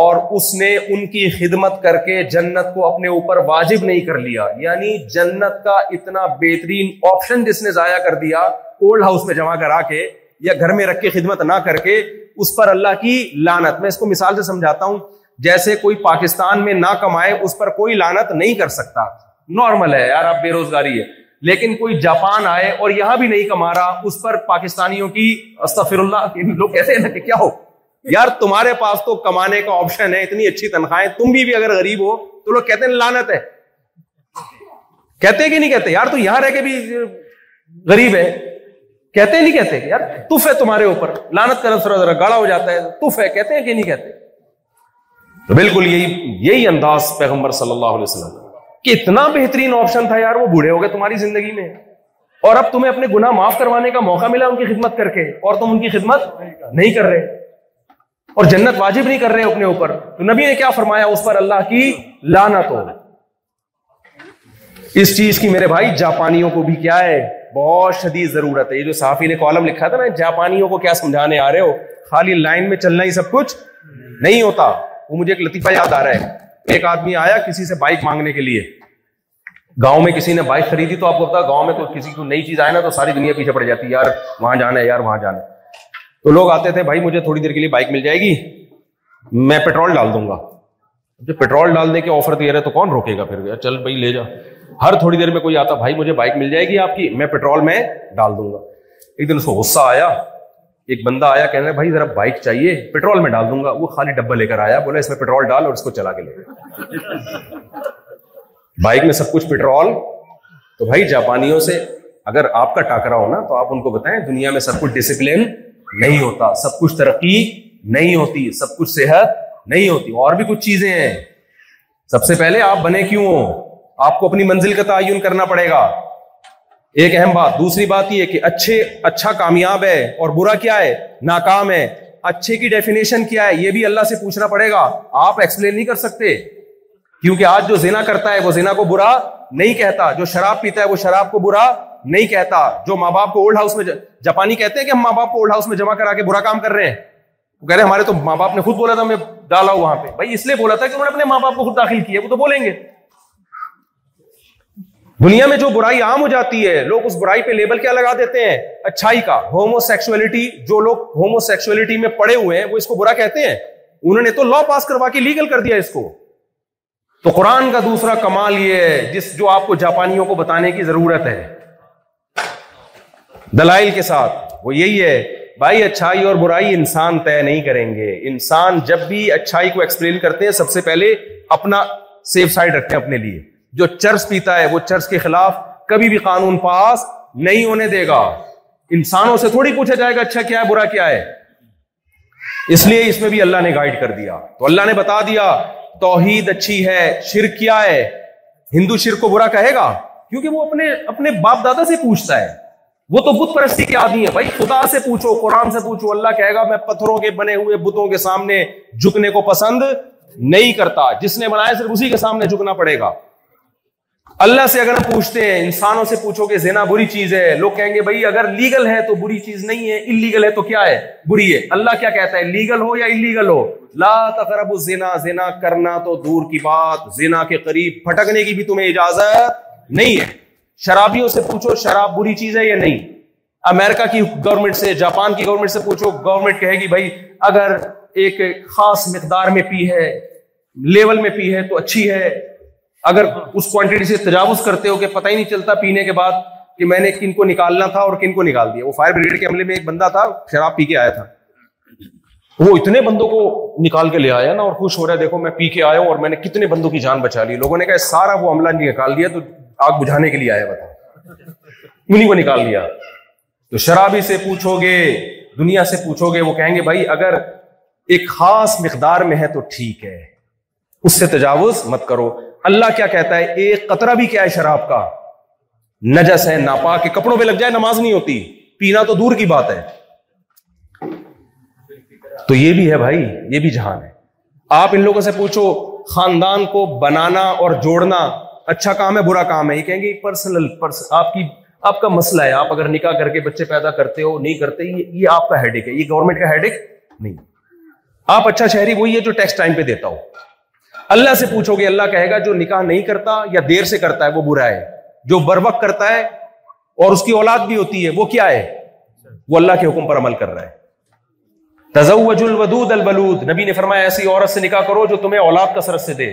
اور اس نے ان کی خدمت کر کے جنت کو اپنے اوپر واجب نہیں کر لیا. یعنی جنت کا اتنا بہترین آپشن جس نے ضائع کر دیا, اولڈ ہاؤس میں جمع کرا کے یا گھر میں رکھ کے خدمت نہ کر کے, اس پر اللہ کی لعنت. میں اس کو مثال سے سمجھاتا ہوں, جیسے کوئی پاکستان میں نہ کمائے اس پر کوئی لعنت نہیں کر سکتا, نارمل ہے یار اب بے روزگاری ہے. لیکن کوئی جاپان آئے اور یہاں بھی نہیں کما رہا, اس پر پاکستانیوں کی استغفر اللہ, لوگ کہتے ہیں کہ کیا ہو یار تمہارے پاس تو کمانے کا آپشن ہے, اتنی اچھی تنخواہیں, تم بھی, بھی اگر غریب ہو تو لوگ کہتے ہیں لعنت ہے. کہتے ہیں کہ نہیں کہتے, یار تو یہاں رہ کے بھی غریب ہے, کہتے ہیں نہیں کہتے, یار تف ہے تمہارے اوپر, لعنت کا لفظ تھوڑا ذرا گاڑا ہو جاتا ہے, تف ہے, کہتے ہیں کہ نہیں کہتے. تو بالکل یہی یہی انداز پیغمبر صلی اللہ علیہ وسلم کہ اتنا بہترین آپشن تھا یار, وہ بوڑھے ہو گئے تمہاری زندگی میں اور اب تمہیں اپنے گناہ معاف کروانے کا موقع ملا ان کی خدمت کر کے, اور تم ان کی خدمت نہیں کر رہے اور جنت واجب نہیں کر رہے اپنے اوپر. تو نبی نے کیا فرمایا, اس پر اللہ کی لعنت ہو. اس چیز کی میرے بھائی جاپانیوں کو بھی کیا ہے بہت شدید ضرورت ہے. یہ جو صحافی نے کالم لکھا تھا نا, جاپانیوں کو کیا سمجھانے آ رہے ہو, خالی لائن میں چلنا ہی سب کچھ نہیں ہوتا. وہ مجھے ایک لطیفہ یاد آ رہا ہے, ایک آدمی آیا کسی سے بائک مانگنے کے لیے, گاؤں میں کسی نے بائک خریدی, تو آپ کو پتا گاؤں میں تو کسی کو نئی چیز آئے نا تو ساری دنیا پیچھے پڑ جاتی ہے, یار وہاں جانا ہے یار وہاں جانا ہے. تو لوگ آتے تھے, بھائی مجھے تھوڑی دیر کے لیے بائک مل جائے گی, میں پیٹرول ڈال دوں گا. جب پیٹرول ڈالنے کے آفر دے رہے تو کون روکے گا, پھر چل بھائی لے جا. ہر تھوڑی دیر میں کوئی آتا, بھائی مجھے بائک مل جائے گی آپ کی, میں پیٹرول میں ڈال دوں گا. ایک دن اس کو غصہ آیا, ایک بندہ آیا کہنے لگا, بھائی ذرا بائک چاہیے, پیٹرول میں ڈال دوں گا. وہ خالی ڈبہ لے کر آیا, بولا اس میں پیٹرول ڈال اور اس کو چلا کے لے گیا. بائک میں سب کچھ پیٹرول. تو بھائی جاپانیوں سے اگر آپ کا ٹاکرا ہو نا تو آپ ان کو بتائیں, دنیا میں سب کچھ ڈسپلن نہیں ہوتا, سب کچھ ترقی نہیں ہوتی, سب کچھ صحت نہیں ہوتی, اور بھی کچھ چیزیں ہیں. سب سے پہلے آپ بنے کیوں ہو, آپ کو اپنی منزل کا تعین کرنا پڑے گا, ایک اہم بات. دوسری بات یہ کہ اچھے اچھا کامیاب ہے اور برا کیا ہے, ناکام ہے. اچھے کی ڈیفینیشن کیا ہے یہ بھی اللہ سے پوچھنا پڑے گا, آپ ایکسپلین نہیں کر سکتے. کیونکہ آج جو زنا کرتا ہے وہ زنا کو برا نہیں کہتا, جو شراب پیتا ہے وہ شراب کو برا نہیں کہتا, جو ماں باپ کو اولڈ ہاؤس میں ج... جاپانی کہتے ہیں کہ ہم ماں باپ کو اولڈ ہاؤس میں جمع کرا کے برا کام کر رہے ہیں. وہ کہہ رہے ہیں ہمارے تو ماں باپ نے خود بولا تھا ہمیں ڈالا وہاں پہ. بھائی اس لیے بولا تھا کہ انہوں نے اپنے ماں باپ کو خود داخل کیا, وہ تو بولیں گے. دنیا میں جو برائی عام ہو جاتی ہے لوگ اس برائی پہ لیبل کیا لگا دیتے ہیں, اچھائی کا. ہومو سیکسولیٹی, جو لوگ ہومو سیکسولیٹی میں پڑے ہوئے ہیں وہ اس کو برا کہتے ہیں, انہوں نے تو لا پاس کروا کے لیگل کر دیا اس کو. تو قرآن کا دوسرا کمال یہ ہے جس جو آپ کو جاپانیوں کو بتانے کی ضرورت ہے دلائل کے ساتھ, وہ یہی ہے, بھائی اچھائی اور برائی انسان طے نہیں کریں گے. انسان جب بھی اچھائی کو ایکسپلین کرتے ہیں سب سے پہلے اپنا سیف سائیڈ رکھتے ہیں اپنے لیے. جو چرس پیتا ہے وہ چرس کے خلاف کبھی بھی قانون پاس نہیں ہونے دے گا. انسانوں سے تھوڑی پوچھا جائے گا اچھا کیا ہے برا کیا ہے. اس لیے اس میں بھی اللہ نے گائیڈ کر دیا. تو اللہ نے بتا دیا توحید اچھی ہے, شرک کیا ہے. ہندو شرک کو برا کہے گا کیونکہ وہ اپنے اپنے باپ دادا سے پوچھتا ہے, وہ تو بت پرستی کے آدمی ہے. بھائی خدا سے پوچھو, قرآن سے پوچھو. اللہ کہے گا میں پتھروں کے بنے ہوئے بتوں کے سامنے جھکنے کو پسند نہیں کرتا, جس نے بنایا صرف اسی کے سامنے جھکنا پڑے گا. اللہ سے اگر ہم پوچھتے ہیں, انسانوں سے پوچھو کہ زنا بری چیز ہے, لوگ کہیں گے بھائی اگر لیگل ہے تو بری چیز نہیں ہے, اللیگل ہے تو کیا ہے, بری ہے. اللہ کیا کہتا ہے, لیگل ہو یا اللیگل ہو, لا تقربوا الزنا, زنا کرنا تو دور کی بات, زنا کے قریب پھٹکنے کی بھی تمہیں اجازت نہیں ہے. شرابیوں سے پوچھو شراب بری چیز ہے یا نہیں. امریکہ کی گورنمنٹ سے, جاپان کی گورنمنٹ سے پوچھو, گورنمنٹ کہے گی بھائی اگر ایک خاص مقدار میں پی ہے, لیول میں پی ہے تو اچھی ہے. اگر اس کوانٹٹی سے تجاوز کرتے ہو کہ پتہ ہی نہیں چلتا پینے کے بعد کہ میں نے کن کو نکالنا تھا اور کن کو نکال دیا. وہ فائر بریگیڈ کے عملے میں ایک بندہ تھا, شراب پی کے آیا تھا, وہ اتنے بندوں کو نکال کے لے آیا نا اور خوش ہو رہا ہے, دیکھو میں پی کے آیا ہوں اور میں نے کتنے بندوں کی جان بچا لی. لوگوں نے کہا سارا وہ عملہ نکال دیا تو آگ بجھانے کے لیے آیا, بتا انہیں کو نکال لیا. تو شرابی سے پوچھو گے, دنیا سے پوچھو گے, وہ کہیں گے بھائی اگر ایک خاص مقدار میں ہے تو ٹھیک ہے, اس سے تجاوز مت کرو. اللہ کیا کہتا ہے, ایک قطرہ بھی کیا ہے شراب کا نجس ہے, ناپاک ہے, کپڑوں پہ لگ جائے نماز نہیں ہوتی, پینا تو دور کی بات ہے. تو یہ بھی ہے بھائی, یہ بھی جہان ہے. آپ ان لوگوں سے پوچھو خاندان کو بنانا اور جوڑنا اچھا کام ہے برا کام ہے؟ یہ کہیں گے پرسنل آپ کی آپ کا مسئلہ ہے, آپ اگر نکاح کر کے بچے پیدا کرتے ہو نہیں کرتے, یہ آپ کا ہیڈ ایک ہے, یہ گورنمنٹ کا ہیڈ ایک نہیں. آپ اچھا شہری وہی ہے جو ٹیکس ٹائم پہ دیتا ہو. اللہ سے پوچھو گے, اللہ کہے گا جو نکاح نہیں کرتا یا دیر سے کرتا ہے وہ برا ہے, جو بر وقت کرتا ہے اور اس کی اولاد بھی ہوتی ہے وہ کیا ہے, وہ اللہ کے حکم پر عمل کر رہا ہے. تزوج الودود الولود, نبی نے فرمایا ایسی عورت سے نکاح کرو جو تمہیں اولاد کثرت سے دے,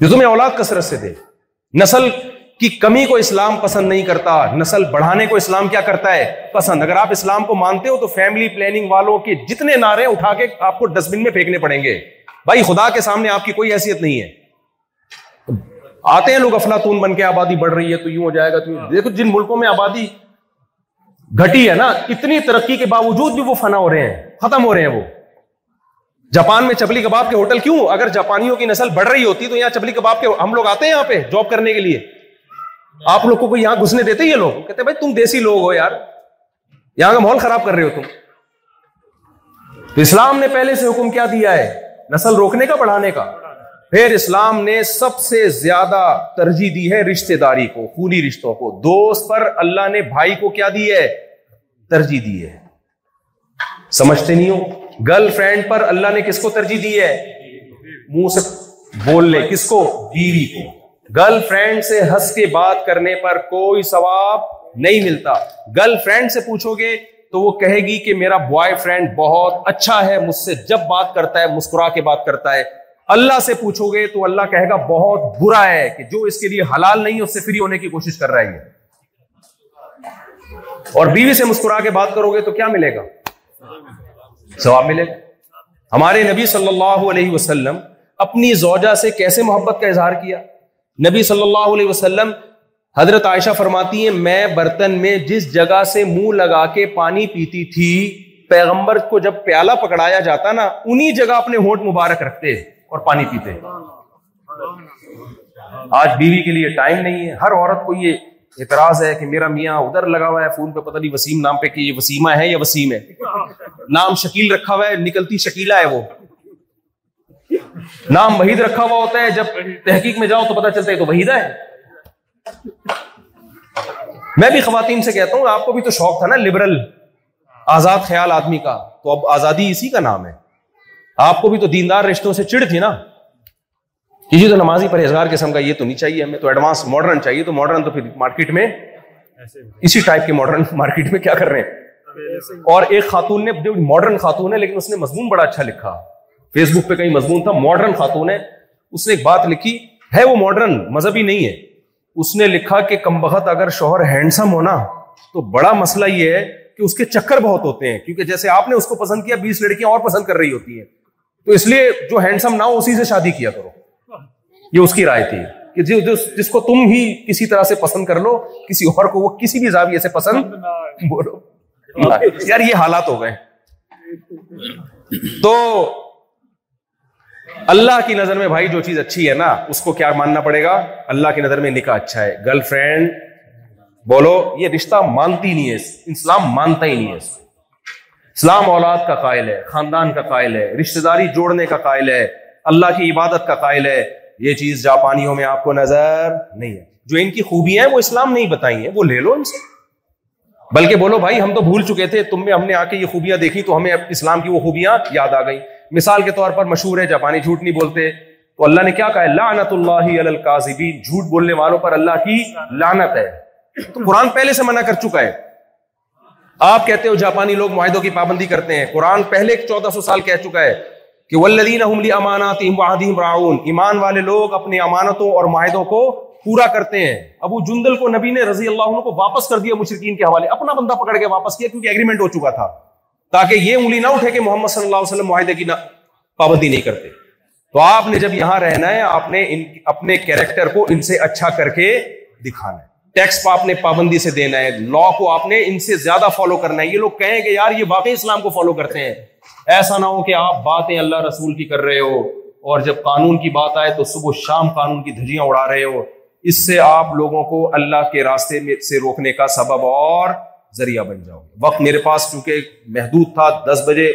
جو تمہیں اولاد کثرت سے دے. نسل کی کمی کو اسلام پسند نہیں کرتا, نسل بڑھانے کو اسلام کیا کرتا ہے پسند. اگر آپ اسلام کو مانتے ہو تو فیملی پلاننگ والوں کے جتنے نعرے اٹھا کے آپ کو ڈسٹ بن میں پھینکنے پڑیں گے. بھائی خدا کے سامنے آپ کی کوئی حیثیت نہیں ہے. آتے ہیں لوگ افلاطون بن کے, آبادی بڑھ رہی ہے تو یوں ہو جائے گا تو دیکھو, جن ملکوں میں آبادی گھٹی ہے نا, اتنی ترقی کے باوجود بھی وہ فنا ہو رہے ہیں, ختم ہو رہے ہیں. وہ جاپان میں چپلی کباب کے ہوٹل کیوں, اگر جاپانیوں کی نسل بڑھ رہی ہوتی تو یہاں چپلی کباب کے ہم لوگ آتے ہیں یہاں پہ جاب کرنے کے لیے. آپ لوگوں کو یہاں گھسنے دیتے یہ لوگ, کہتے ہیں بھائی تم دیسی لوگ ہو یار, یہاں کا ماحول خراب کر رہے ہو تم. تو اسلام نے پہلے سے حکم کیا دیا ہے, نسل روکنے کا بڑھانے کا. پھر اسلام نے سب سے زیادہ ترجیح دی ہے رشتے داری کو, خونی رشتوں کو. دوست پر اللہ نے بھائی کو کیا دی ہے, ترجیح دی ہے. سمجھتے نہیں ہو, گرل فرینڈ پر اللہ نے کس کو ترجیح دی ہے, منہ سے بول لے کس کو, بیوی کو. گرل فرینڈ سے ہنس کے بات کرنے پر کوئی ثواب نہیں ملتا. گرل فرینڈ سے پوچھو گے تو وہ کہے گی کہ میرا بوائے فرینڈ بہت اچھا ہے, مجھ سے جب بات کرتا ہے مسکرا کے بات کرتا ہے. اللہ سے پوچھو گے تو اللہ کہے گا بہت برا ہے کہ جو اس کے لیے حلال نہیں اس سے فری ہونے کی کوشش کر رہا ہے. اور بیوی سے مسکرا کے بات کرو گے تو کیا ملے گا, ثواب ملے گا. ہمارے نبی صلی اللہ علیہ وسلم اپنی زوجہ سے کیسے محبت کا اظہار کیا. نبی صلی اللہ علیہ وسلم, حضرت عائشہ فرماتی ہیں میں برتن میں جس جگہ سے منہ لگا کے پانی پیتی تھی, پیغمبر کو جب پیالہ پکڑایا جاتا نا انہی جگہ اپنے ہونٹ مبارک رکھتے اور پانی پیتے. آج بیوی کے لیے ٹائم نہیں ہے. ہر عورت کو یہ اعتراض ہے کہ میرا میاں ادھر لگا ہوا ہے فون پہ, پتہ نہیں وسیم نام پہ کہ یہ وسیمہ ہے یا وسیم ہے, نام شکیل رکھا ہوا ہے نکلتی شکیلا ہے, وہ نام وحید رکھا ہوا ہوتا ہے جب تحقیق میں جاؤ تو پتہ چلتا ہے تو وحیدہ ہے. میں بھی خواتین سے کہتا ہوں آپ کو بھی تو شوق تھا نا لبرل آزاد خیال آدمی کا, تو اب آزادی اسی کا نام ہے. آپ کو بھی تو دیندار رشتوں سے چڑ تھی نا, یہ تو نمازی پرہیزگار قسم کا یہ تو نہیں چاہیے, ہمیں تو ایڈوانس ماڈرن چاہیے. تو ماڈرن تو پھر مارکیٹ میں اسی ٹائپ کے ماڈرن مارکیٹ میں کیا کر رہے ہیں. اور ایک خاتون نے جو ماڈرن خاتون ہے لیکن اس نے مضمون بڑا اچھا لکھا, فیس بک پہ کہیں مضمون تھا, ماڈرن خاتون ہے, اس نے ایک بات لکھی ہے, وہ ماڈرن مذہبی نہیں ہے. اس نے لکھا کہ کمبخت اگر شوہر ہینڈسم ہونا تو بڑا مسئلہ یہ ہے کہ اس کے چکر بہت ہوتے ہیں, کیونکہ جیسے آپ نے اس کو پسند کیا بیس لڑکیاں اور پسند کر رہی ہوتی ہیں, تو اس لیے جو ہینڈسم نہ ہو اسی سے شادی کیا کرو. یہ اس کی رائے تھی کہ جس کو تم ہی کسی طرح سے پسند کر لو, کسی اور کو وہ کسی بھی زاویے سے پسند بولو. یار یہ حالات ہو گئے. تو اللہ کی نظر میں بھائی جو چیز اچھی ہے نا اس کو کیا ماننا پڑے گا, اللہ کی نظر میں نکاح اچھا ہے. گرل فرینڈ بولو یہ رشتہ مانتی نہیں ہے, اسلام مانتا ہی نہیں ہے. اسلام اولاد کا قائل ہے, خاندان کا قائل ہے, رشتہ داری جوڑنے کا قائل ہے, اللہ کی عبادت کا قائل ہے. یہ چیز جاپانیوں میں آپ کو نظر نہیں ہے. جو ان کی خوبیاں ہیں وہ اسلام نہیں بتائی ہیں, وہ لے لو ان سے, بلکہ بولو بھائی ہم تو بھول چکے تھے تم میں, ہم نے آ کے یہ خوبیاں دیکھی تو ہمیں اسلام کی وہ خوبیاں یاد آ گئی. مثال کے طور پر مشہور ہے جاپانی جھوٹ نہیں بولتے, تو اللہ نے کیا کہا ہے, لعنت اللہ علی الکاذبین, جھوٹ بولنے والوں پر اللہ کی لعنت ہے. تو قرآن پہلے سے منع کر چکا ہے. آپ کہتے ہو جاپانی لوگ معاہدوں کی پابندی کرتے ہیں, قرآن پہلے چودہ سو سال کہہ چکا ہے کہ والذین هم لاماناتهم وعهدهم راعون, ایمان والے لوگ اپنے امانتوں اور معاہدوں کو پورا کرتے ہیں. ابو جندل کو نبی نے رضی اللہ عنہ کو واپس کر دیا مشرکین کے حوالے, اپنا بندہ پکڑ کے واپس کیا کیونکہ ایگریمنٹ ہو چکا تھا, تاکہ یہ انگلی نہ اٹھے کہ محمد صلی اللہ علیہ وسلم معاہدے کی پابندی نہیں کرتے. تو آپ نے جب یہاں رہنا ہے آپ نے ان اپنے کیریکٹر کو ان سے اچھا کر کے دکھانا ہے. ٹیکس آپ نے پابندی سے دینا ہے, لا کو آپ نے ان سے زیادہ فالو کرنا ہے. یہ لوگ کہیں کہ یار یہ واقعی اسلام کو فالو کرتے ہیں. ایسا نہ ہو کہ آپ باتیں اللہ رسول کی کر رہے ہو اور جب قانون کی بات آئے تو صبح شام قانون کی دھجیاں اڑا رہے ہو. اس سے آپ لوگوں کو اللہ کے راستے میں سے روکنے کا سبب اور ذریعہ بن جاؤ گے. وقت میرے پاس چونکہ محدود تھا, دس بجے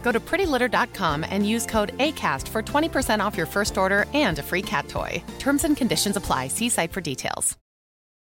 Go to pretty litter dot com and use code ACAST for twenty percent off your first order and a free cat toy. Terms and conditions apply. See site for details.